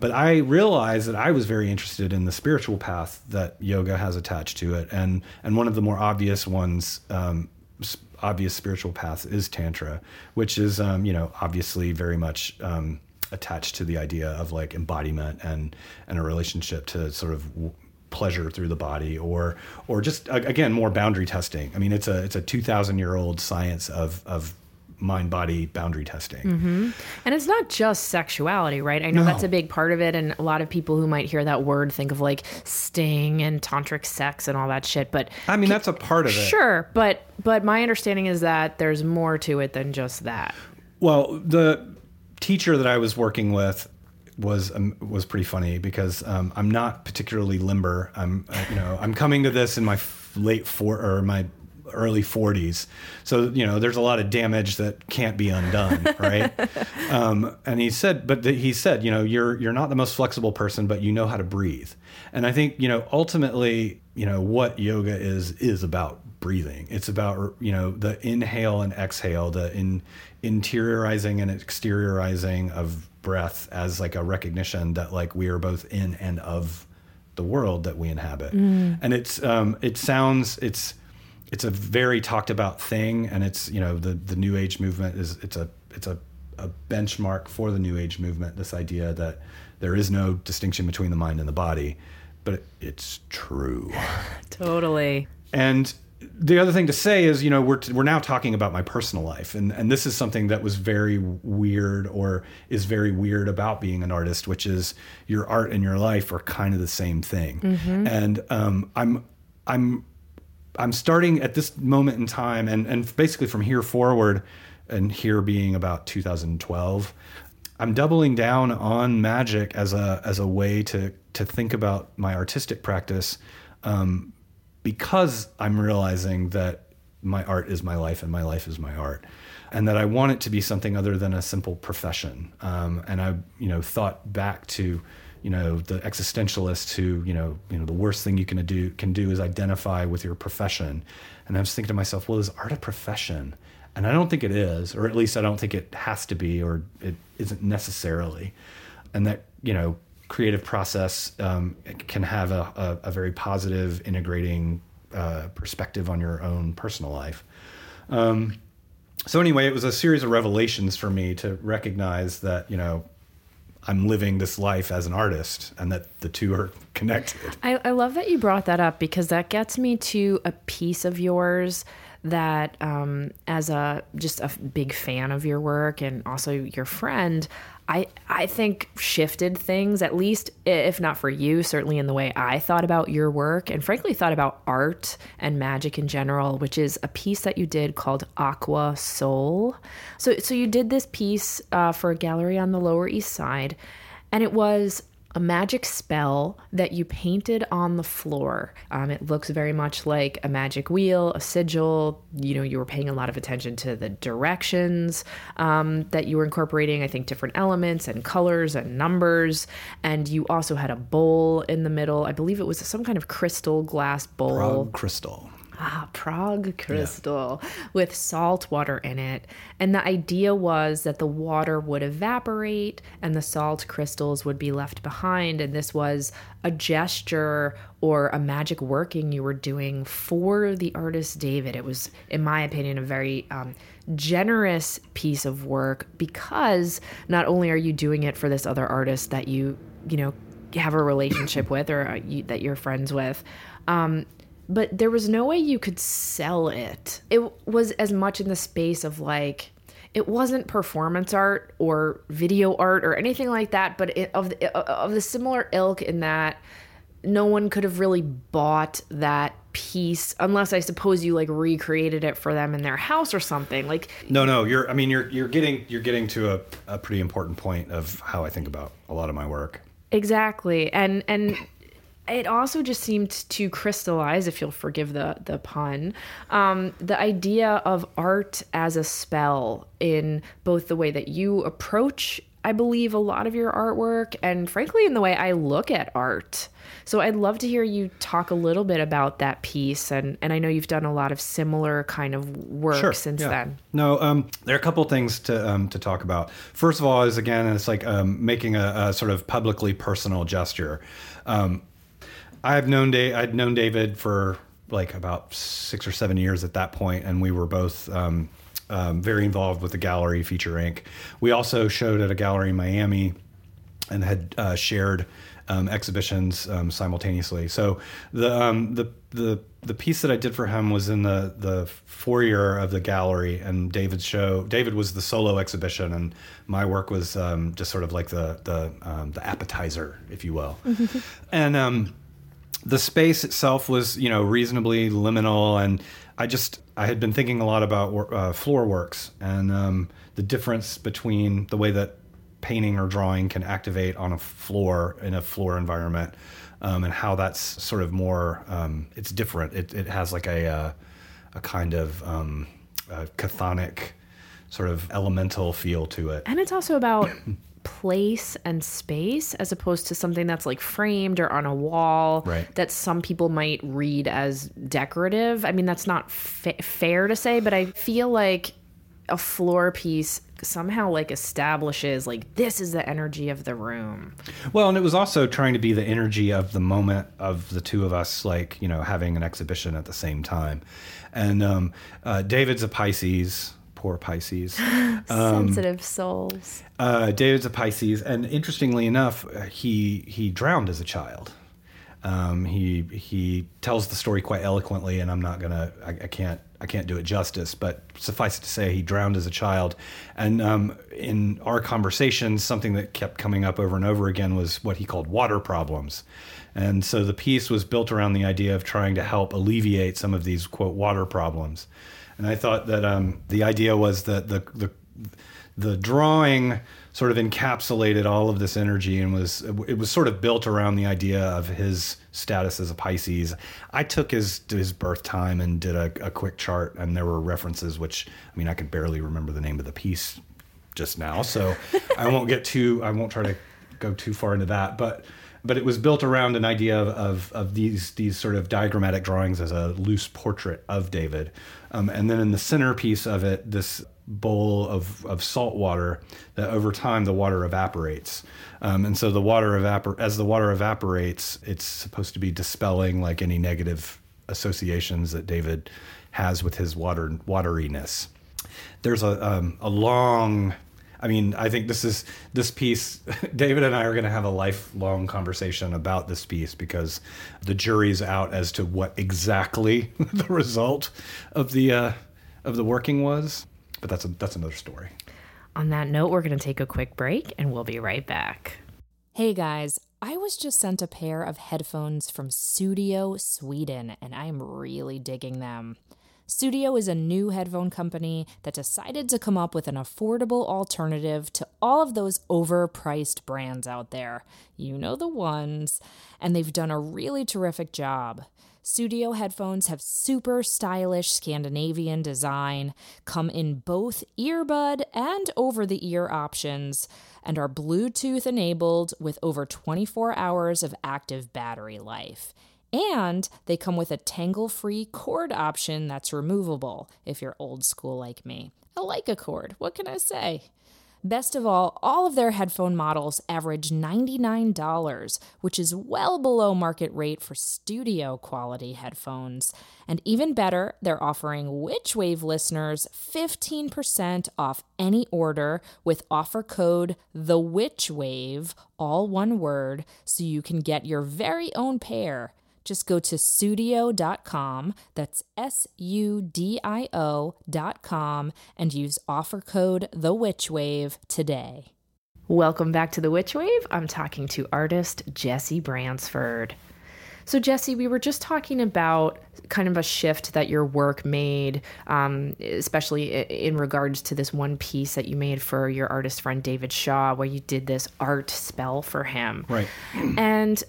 But I realized that I was very interested in the spiritual path that yoga has attached to it. And one of the more obvious ones, obvious spiritual paths, is Tantra, which is, obviously very much... attached to the idea of embodiment and a relationship to sort of pleasure through the body, or just, again, more boundary testing. I mean, it's a 2,000-year-old science of mind-body boundary testing. Mm-hmm. And it's not just sexuality, right? I know that's a big part of it, and a lot of people who might hear that word think of like sting and tantric sex and all that shit, but... I mean, that's a part of it. Sure, but my understanding is that there's more to it than just that. Well, the teacher that I was working with was pretty funny because I'm not particularly limber. I'm coming to this in my early 40s. So, there's a lot of damage that can't be undone, right? And he said, you're not the most flexible person, but you know how to breathe. And I think, ultimately, what yoga is about breathing. It's about, the inhale and exhale, the interiorizing and exteriorizing of breath as like a recognition that like we are both in and of the world that we inhabit. Mm. And it's, it's a very talked about thing, and it's the New Age movement is it's a benchmark for the New Age movement. This idea that there is no distinction between the mind and the body, but it's true. Totally. And the other thing to say is we're now talking about my personal life, and this is something that was very weird or is very weird about being an artist, which is your art and your life are kind of the same thing. Mm-hmm. And I'm starting at this moment in time, and basically from here forward, and here being about 2012, I'm doubling down on magic as a way to think about my artistic practice, because I'm realizing that my art is my life and my life is my art, and that I want it to be something other than a simple profession. And I, thought back to the existentialists who, the worst thing you can do is identify with your profession. And I was thinking to myself, well, is art a profession? And I don't think it is, or at least I don't think it has to be, or it isn't necessarily. And that, creative process can have a very positive, integrating perspective on your own personal life. So anyway, it was a series of revelations for me to recognize that, I'm living this life as an artist, and that the two are connected. I love that you brought that up, because that gets me to a piece of yours that, as just a big fan of your work and also your friend, I think shifted things, at least if not for you, certainly in the way I thought about your work and frankly thought about art and magic in general, which is a piece that you did called Aqua Soul. So you did this piece for a gallery on the Lower East Side, and it was a magic spell that you painted on the floor. It looks very much like a magic wheel, a sigil. You were paying a lot of attention to the directions that you were incorporating, I think, different elements and colors and numbers. And you also had a bowl in the middle. I believe it was some kind of crystal glass bowl. Prague crystal, yeah. With salt water in it. And the idea was that the water would evaporate and the salt crystals would be left behind. And this was a gesture or a magic working you were doing for the artist David. It was, in my opinion, a very generous piece of work, because not only are you doing it for this other artist that you have a relationship with, or that you're friends with, but there was no way you could sell it. It was as much in the space of like, it wasn't performance art or video art or anything like that, but of the similar ilk, in that no one could have really bought that piece, unless I suppose you like recreated it for them in their house or something. Like, no, you're getting to a pretty important point of how I think about a lot of my work. Exactly, and. It also just seemed to crystallize, if you'll forgive the pun, the idea of art as a spell in both the way that you approach, I believe, a lot of your artwork, and frankly in the way I look at art. So I'd love to hear you talk a little bit about that piece, and I know you've done a lot of similar kind of work since then. No, there are a couple things to talk about. First of all, is again, it's like making a sort of publicly personal gesture. I'd known David for like about 6 or 7 years at that point, and we were both very involved with the gallery Feature Inc. We also showed at a gallery in Miami and had shared exhibitions simultaneously. So the piece that I did for him was in the foyer of the gallery, and David was the solo exhibition, and my work was just sort of like the appetizer, if you will. And the space itself was, you know, reasonably liminal, and I had been thinking a lot about floor works and the difference between the way that painting or drawing can activate on a floor, in a floor environment, and how that's sort of more, it's different. It has like a kind of chthonic sort of elemental feel to it. And it's also about place and space as opposed to something that's like framed or on a wall, right, that some people might read as decorative. I mean, that's not fair to say, but I feel like a floor piece somehow like establishes like this is the energy of the room. Well, and it was also trying to be the energy of the moment of the two of us, like, you know, having an exhibition at the same time. And David's a Pisces. Poor Pisces. Sensitive souls. David's a Pisces, and interestingly enough, he drowned as a child. He tells the story quite eloquently, and I can't do it justice, but suffice it to say, he drowned as a child. And in our conversations, something that kept coming up over and over again was what he called water problems. And so the piece was built around the idea of trying to help alleviate some of these, quote, water problems. And I thought that the idea was that the drawing sort of encapsulated all of this energy, and it was sort of built around the idea of his status as a Pisces. I took his birth time and did a quick chart, and there were references, which, I mean, I could barely remember the name of the piece just now, so I won't try to go too far into that, but it was built around an idea of these sort of diagrammatic drawings as a loose portrait of David. And then in the centerpiece of it, this bowl of salt water that over time the water evaporates. And so as the water evaporates, it's supposed to be dispelling like any negative associations that David has with his wateriness. There's a long... I mean, I think this piece, David and I are going to have a lifelong conversation about this piece, because the jury's out as to what exactly the result of the working was. But that's another story. On that note, we're going to take a quick break, and we'll be right back. Hey guys, I was just sent a pair of headphones from Studio Sweden, and I'm really digging them. Studio is a new headphone company that decided to come up with an affordable alternative to all of those overpriced brands out there. You know the ones. And they've done a really terrific job. Studio headphones have super stylish Scandinavian design, come in both earbud and over-the-ear options, and are Bluetooth enabled with over 24 hours of active battery life. And they come with a tangle-free cord option that's removable if you're old school like me. I like a cord. What can I say? Best of all of their headphone models average $99, which is well below market rate for studio quality headphones. And even better, they're offering Witch Wave listeners 15% off any order with offer code THEWITCHWAVE, all one word, so you can get your very own pair. Just go to sudio.com, that's SUDIO.com, and use offer code THEWITCHWAVE today. Welcome back to The Witch Wave. I'm talking to artist Jesse Bransford. So Jesse, we were just talking about kind of a shift that your work made, especially in regards to this one piece that you made for your artist friend David Shaw, where you did this art spell for him. Right. And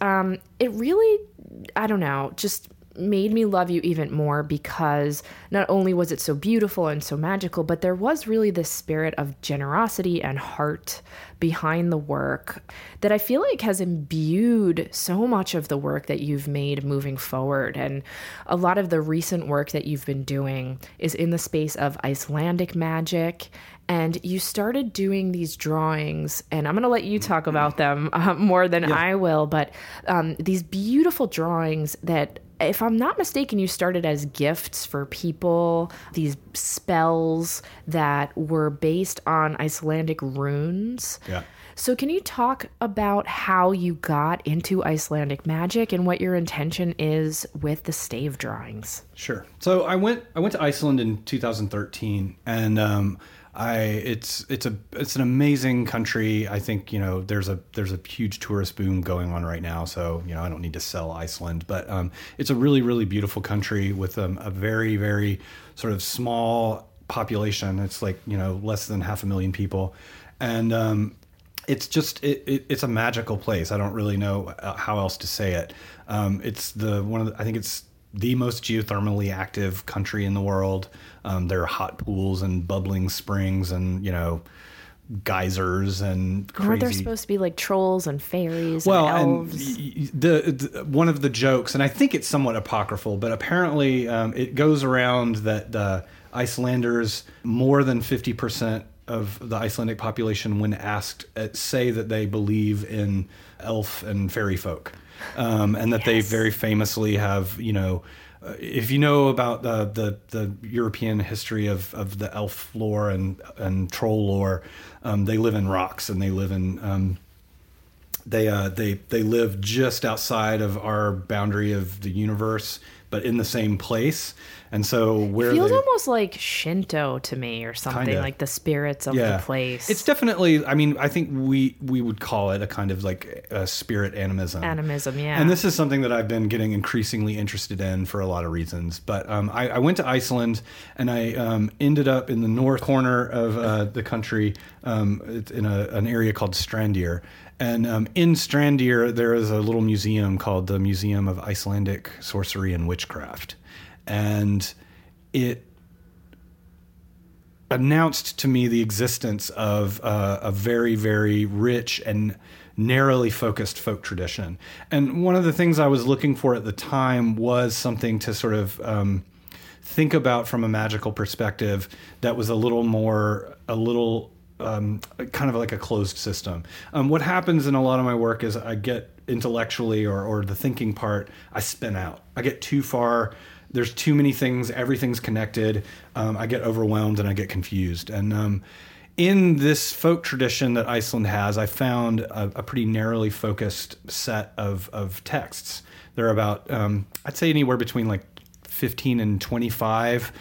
it really, I don't know, just made me love you even more, because not only was it so beautiful and so magical, but there was really this spirit of generosity and heart behind the work that I feel like has imbued so much of the work that you've made moving forward. And a lot of the recent work that you've been doing is in the space of Icelandic magic. And you started doing these drawings, and I'm going to let you talk about them more than I will, but these beautiful drawings that, if I'm not mistaken, you started as gifts for people, these spells that were based on Icelandic runes. Yeah. So can you talk about how you got into Icelandic magic and what your intention is with the stave drawings? Sure. So I went to Iceland in 2013, and it's an amazing country. I think, you know, there's a huge tourist boom going on right now. So, you know, I don't need to sell Iceland, but it's a really, really beautiful country with a very, very sort of small population. It's like, you know, less than 500,000 people. And it's a magical place. I don't really know how else to say it. I think it's the most geothermally active country in the world. There are hot pools and bubbling springs and, you know, geysers and crazy. Were there supposed to be like trolls and fairies and elves? And one of the jokes, and I think it's somewhat apocryphal, but apparently it goes around that the Icelanders, more than 50% of the Icelandic population, when asked, say that they believe in elf and fairy folk. And that They very famously have, you know, if you know about the European history of the elf lore and troll lore, they live in rocks, and they live in they live just outside of our boundary of the universe, but in the same place. And so feels almost like Shinto to me or something, kinda. Like the spirits of the place. It's definitely, I mean, I think we would call it a kind of like a spirit animism. Animism, yeah. And this is something that I've been getting increasingly interested in for a lot of reasons. But I went to Iceland, and I ended up in the north corner of the country in an area called Strandir. And in Strandir, there is a little museum called the Museum of Icelandic Sorcery and Witchcraft. And it announced to me the existence of a very, very rich and narrowly focused folk tradition. And one of the things I was looking for at the time was something to sort of think about from a magical perspective that was a little kind of like a closed system. What happens in a lot of my work is I get intellectually or the thinking part, I spin out. I get too far. There's too many things. Everything's connected. I get overwhelmed and I get confused. And in this folk tradition that Iceland has, I found a pretty narrowly focused set of texts. There are about, I'd say anywhere between like 15 and 25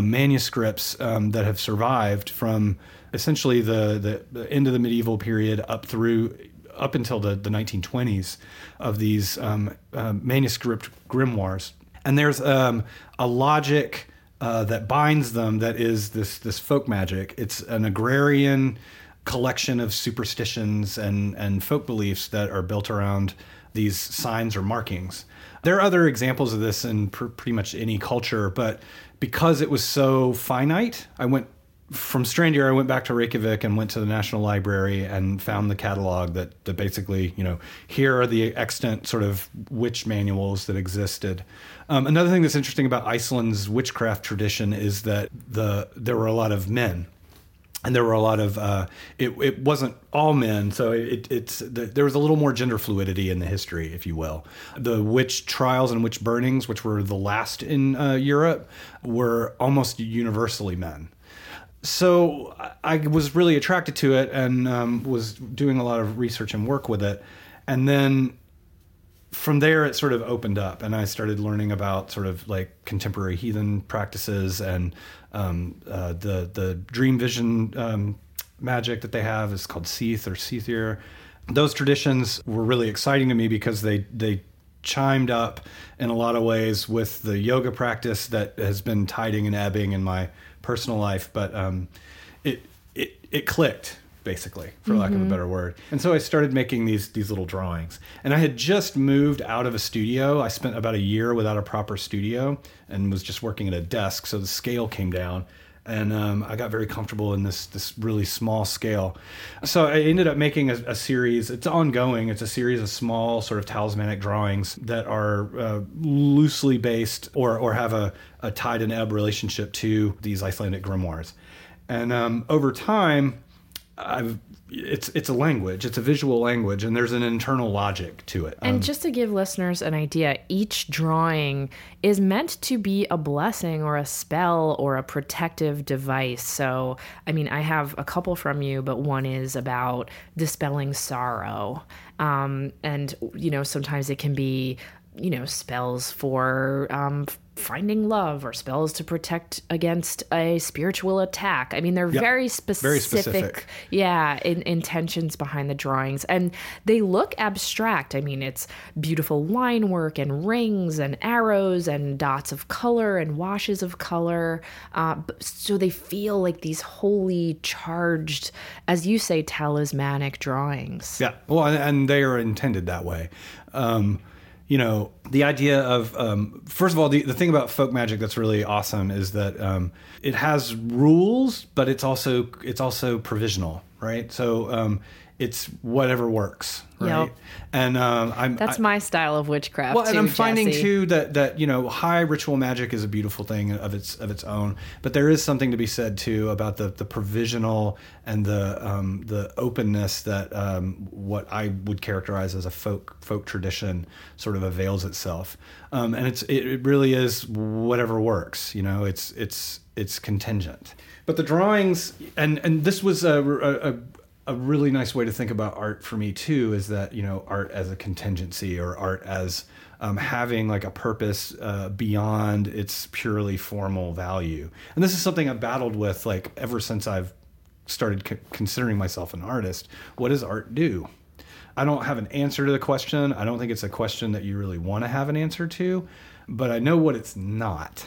manuscripts that have survived from essentially the end of the medieval period up until the 1920s of these manuscript grimoires. And there's a logic that binds them that is this folk magic. It's an agrarian collection of superstitions and folk beliefs that are built around these signs or markings. There are other examples of this in pretty much any culture, but because it was so finite, I went from Strandir, I went back to Reykjavik and went to the National Library and found the catalog that basically, you know, here are the extant sort of witch manuals that existed. Another thing that's interesting about Iceland's witchcraft tradition is that there were a lot of men, and there were a lot of it wasn't all men, so there was a little more gender fluidity in the history, if you will. The witch trials and witch burnings, which were the last in Europe, were almost universally men. So I was really attracted to it and was doing a lot of research and work with it. And then from there, it sort of opened up, and I started learning about sort of like contemporary heathen practices and the dream vision magic that they have is called Seath or Seathir. Those traditions were really exciting to me because they chimed up in a lot of ways with the yoga practice that has been tiding and ebbing in my personal life, but it clicked, basically, for lack of a better word. And so I started making these little drawings. And I had just moved out of a studio. I spent about a year without a proper studio and was just working at a desk, so the scale came down. And I got very comfortable in this really small scale. So I ended up making a series. It's ongoing. It's a series of small sort of talismanic drawings that are loosely based or have a tide and ebb relationship to these Icelandic grimoires. And over time, it's a language, it's a visual language, and there's an internal logic to it. And just to give listeners an idea, each drawing is meant to be a blessing or a spell or a protective device. So, I mean, I have a couple from you, but one is about dispelling sorrow. And, you know, sometimes it can be, you know, spells for finding love or spells to protect against a spiritual attack. I mean, they're very specific. Yeah, intentions behind the drawings. And they look abstract. I mean, it's beautiful line work and rings and arrows and dots of color and washes of color. So they feel like these wholly charged, as you say, talismanic drawings. Yeah, well, and they are intended that way. You know, the idea of, first of all, the thing about folk magic that's really awesome is that it has rules, but it's also provisional, right? So it's whatever works, right? Yep. And that's my style of witchcraft. Well, and I'm finding too that you know, high ritual magic is a beautiful thing of its own, but there is something to be said too about the provisional and the openness that what I would characterize as a folk tradition sort of avails itself, and it really is whatever works. You know, it's contingent. But the drawings and this was a really nice way to think about art for me too, is that, you know, art as a contingency or art as having like a purpose beyond its purely formal value. And this is something I've battled with like ever since I've started considering myself an artist. What does art do? I don't have an answer to the question. I don't think it's a question that you really want to have an answer to, but I know what it's not.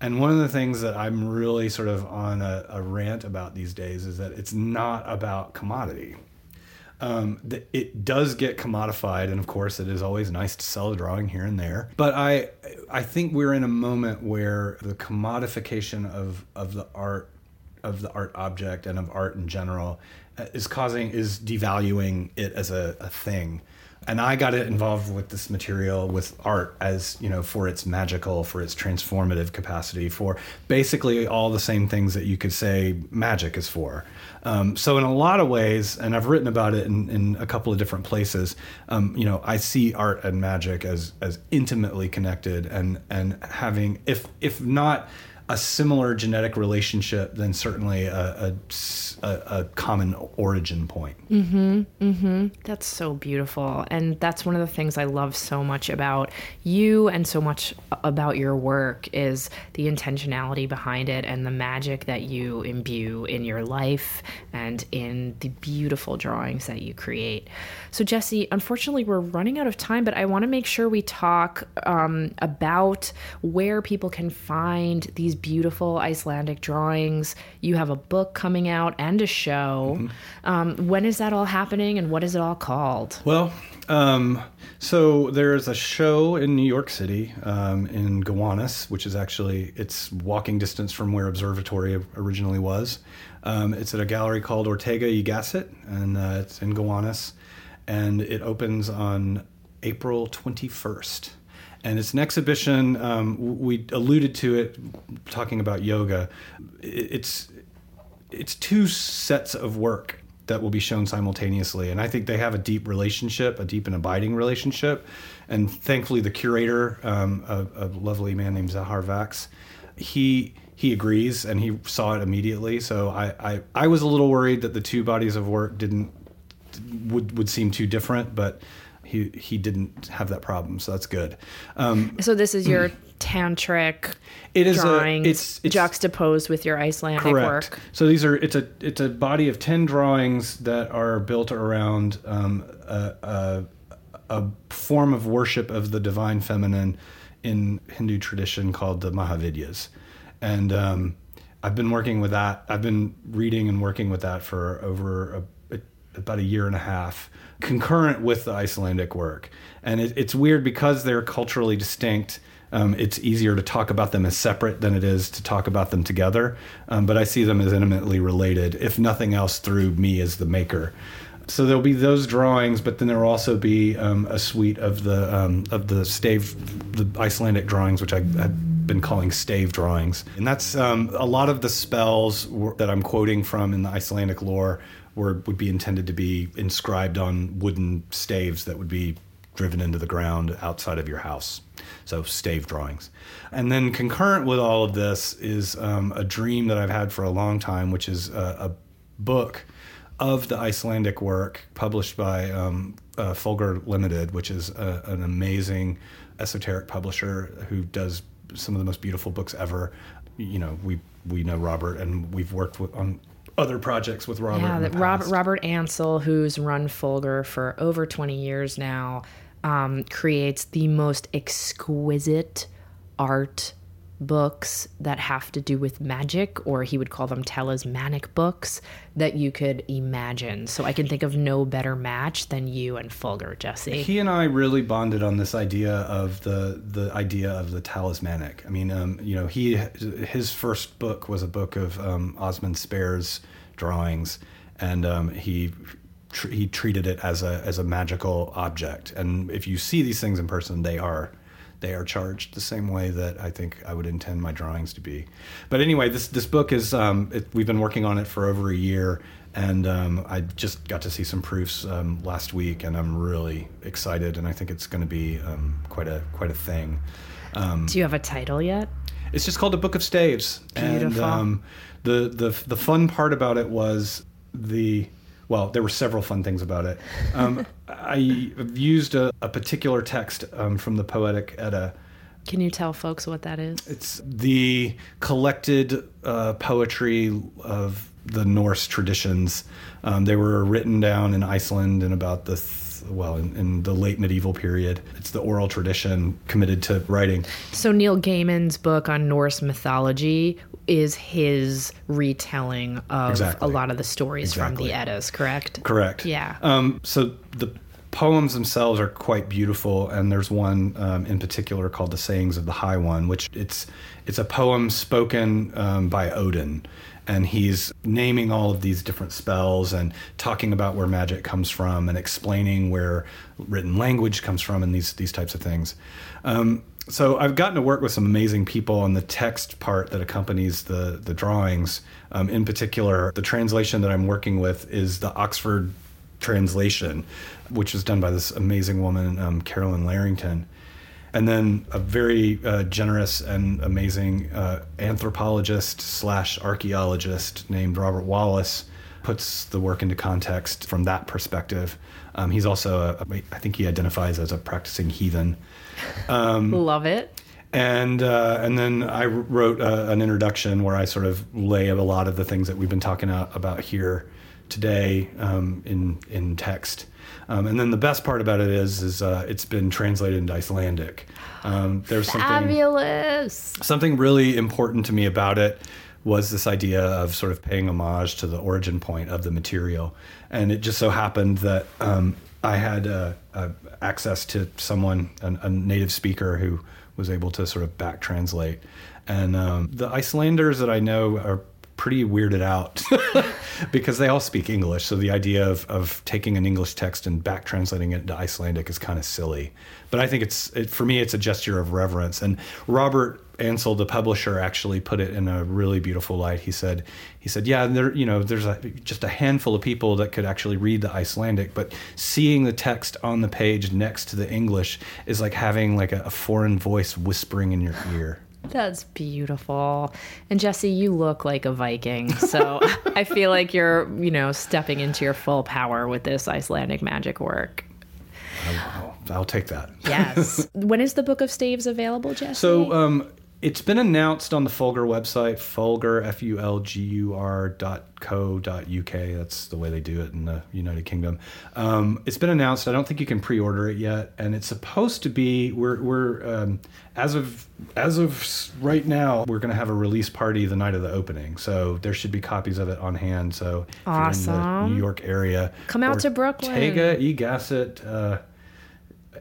And one of the things that I'm really sort of on a rant about these days is that it's not about commodity. It does get commodified, and of course it is always nice to sell a drawing here and there. But I think we're in a moment where the commodification of the art object and of art in general is devaluing it as a thing. And I got it involved with this material, with art, as, you know, for its magical, for its transformative capacity, for basically all the same things that you could say magic is for. So in a lot of ways, and I've written about it in a couple of different places, you know, I see art and magic as intimately connected and having, if not a similar genetic relationship, then certainly a common origin point. Mm-hmm. Mm-hmm. That's so beautiful. And that's one of the things I love so much about you and so much about your work is the intentionality behind it and the magic that you imbue in your life and in the beautiful drawings that you create. So, Jesse, unfortunately, we're running out of time, but I want to make sure we talk about where people can find these beautiful Icelandic drawings. You have a book coming out and a show. Mm-hmm. When is that all happening and what is it all called? Well, so there's a show in New York City in Gowanus, which is actually, it's walking distance from where Observatory originally was. It's at a gallery called Ortega y Gasset, and it's in Gowanus, and it opens on April 21st. And it's an exhibition. We alluded to it, talking about yoga. It's two sets of work that will be shown simultaneously, and I think they have a deep relationship, a deep and abiding relationship. And thankfully, the curator, a lovely man named Zahar Vax, he agrees, and he saw it immediately. So I was a little worried that the two bodies of work would seem too different, but He didn't have that problem, so that's good. So this is your tantric drawings, it's juxtaposed with your Icelandic work. So these are it's a body of 10 drawings that are built around a form of worship of the divine feminine in Hindu tradition called the Mahavidyas, and I've been working with that. I've been reading and working with that for over about a year and a half, concurrent with the Icelandic work. And it's weird because they're culturally distinct. It's easier to talk about them as separate than it is to talk about them together. But I see them as intimately related, if nothing else, through me as the maker. So there'll be those drawings, but then there'll also be a suite of the stave, the Icelandic drawings, which I've been calling stave drawings. And that's a lot of the spells that I'm quoting from in the Icelandic lore would be intended to be inscribed on wooden staves that would be driven into the ground outside of your house. So stave drawings. And then concurrent with all of this is a dream that I've had for a long time, which is a book of the Icelandic work published by Fulgur Limited, which is an amazing esoteric publisher who does some of the most beautiful books ever. You know, we know Robert, and we've worked on other projects with Robert. Yeah, Robert Ansel, who's run Fulgur for over 20 years now, creates the most exquisite art books that have to do with magic, or he would call them talismanic books, that you could imagine. So I can think of no better match than you and Fulgur, Jesse. He and I really bonded on this idea of the idea of the talismanic. I mean, you know, his first book was a book of Osman Spare's drawings, and he treated it as a magical object. And if you see these things in person, they are charged the same way that I think I would intend my drawings to be. But anyway, this book is, we've been working on it for over a year, and I just got to see some proofs last week, and I'm really excited, and I think it's going to be quite a thing. Do you have a title yet? It's just called A Book of Staves. Beautiful. And the fun part about it was well, there were several fun things about it. I used a particular text from the Poetic Edda. Can you tell folks what that is? It's the collected poetry of the Norse traditions. They were written down in Iceland in about in the late medieval period. It's the oral tradition committed to writing. So Neil Gaiman's book on Norse mythology is his retelling of a lot of the stories from the Eddas, correct? Correct. Yeah. So the poems themselves are quite beautiful, and there's one in particular called The Sayings of the High One, which it's a poem spoken by Odin. And he's naming all of these different spells and talking about where magic comes from and explaining where written language comes from and these types of things. So I've gotten to work with some amazing people on the text part that accompanies the drawings. In particular, the translation that I'm working with is the Oxford translation, which was done by this amazing woman, Carolyn Larrington. And then a very generous and amazing anthropologist/archaeologist named Robert Wallace puts the work into context from that perspective. He's also, I think he identifies as a practicing heathen. Love it. And then I wrote an introduction where I sort of lay a lot of the things that we've been talking about here today in text. And then the best part about it is it's been translated into Icelandic. There's something really important to me about it was this idea of sort of paying homage to the origin point of the material. And it just so happened that I had access to someone, a native speaker, who was able to sort of back translate. And the Icelanders that I know are pretty weirded out because they all speak English. So the idea of taking an English text and back translating it into Icelandic is kind of silly. But I think for me, it's a gesture of reverence. And Robert Ansel, the publisher, actually put it in a really beautiful light. He said, yeah, there's just a handful of people that could actually read the Icelandic, but seeing the text on the page next to the English is like having like a foreign voice whispering in your ear. That's beautiful. And Jesse, you look like a Viking. So I feel like you're, stepping into your full power with this Icelandic magic work. I'll take that. Yes. When is the Book of Staves available, Jesse? So it's been announced on the Fulgur website, Fulgur, fulgur.co.uk. That's the way they do it in the United Kingdom. It's been announced. I don't think you can pre-order it yet, and it's supposed to be. We're as of right now, we're going to have a release party the night of the opening, so there should be copies of it on hand. So awesome. If you're in the New York area, come out to Brooklyn. Ortega E. Gasset.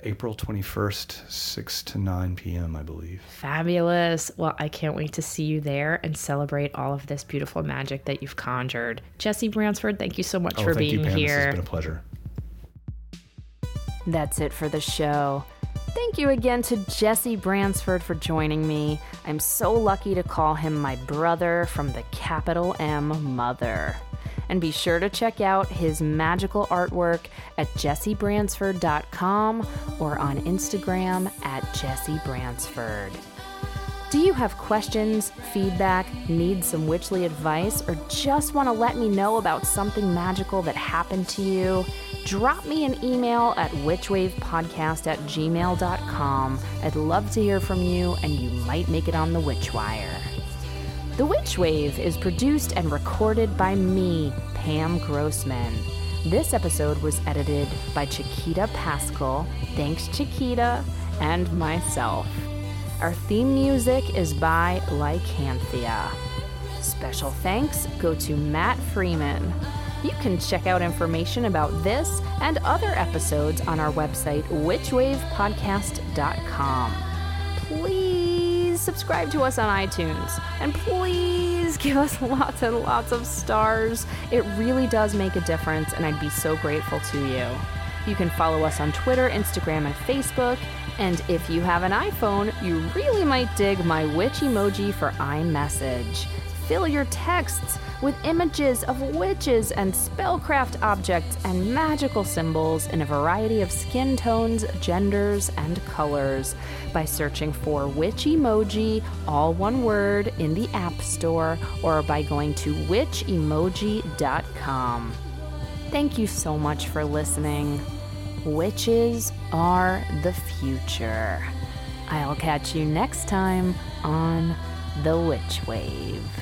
April 21st, 6 to 9 p.m., I believe. Fabulous. Well, I can't wait to see you there and celebrate all of this beautiful magic that you've conjured. Jesse Bransford, thank you so much for being here. This has been a pleasure. That's it for the show. Thank you again to Jesse Bransford for joining me. I'm so lucky to call him my brother from the capital M mother. and be sure to check out his magical artwork at jessiebransford.com or on Instagram at jessiebransford. Do you have questions, feedback, need some witchly advice, or just want to let me know about something magical that happened to you? Drop me an email at witchwavepodcast@gmail.com. I'd love to hear from you, and you might make it on the Witch Wire. The Witch Wave is produced and recorded by me, Pam Grossman. This episode was edited by Chiquita Pascal, thanks Chiquita, and myself. Our theme music is by Lycanthia. Special thanks go to Matt Freeman. You can check out information about this and other episodes on our website, witchwavepodcast.com. Please subscribe to us on iTunes, and please give us lots and lots of stars. It really does make a difference, and I'd be so grateful to you. You can follow us on Twitter, Instagram, and Facebook. And if you have an iPhone, you really might dig my Witch Emoji for iMessage. Fill your texts with images of witches and spellcraft objects and magical symbols in a variety of skin tones, genders, and colors by searching for Witch Emoji, all one word, in the App Store or by going to witchemoji.com. Thank you so much for listening. Witches are the future. I'll catch you next time on The Witch Wave.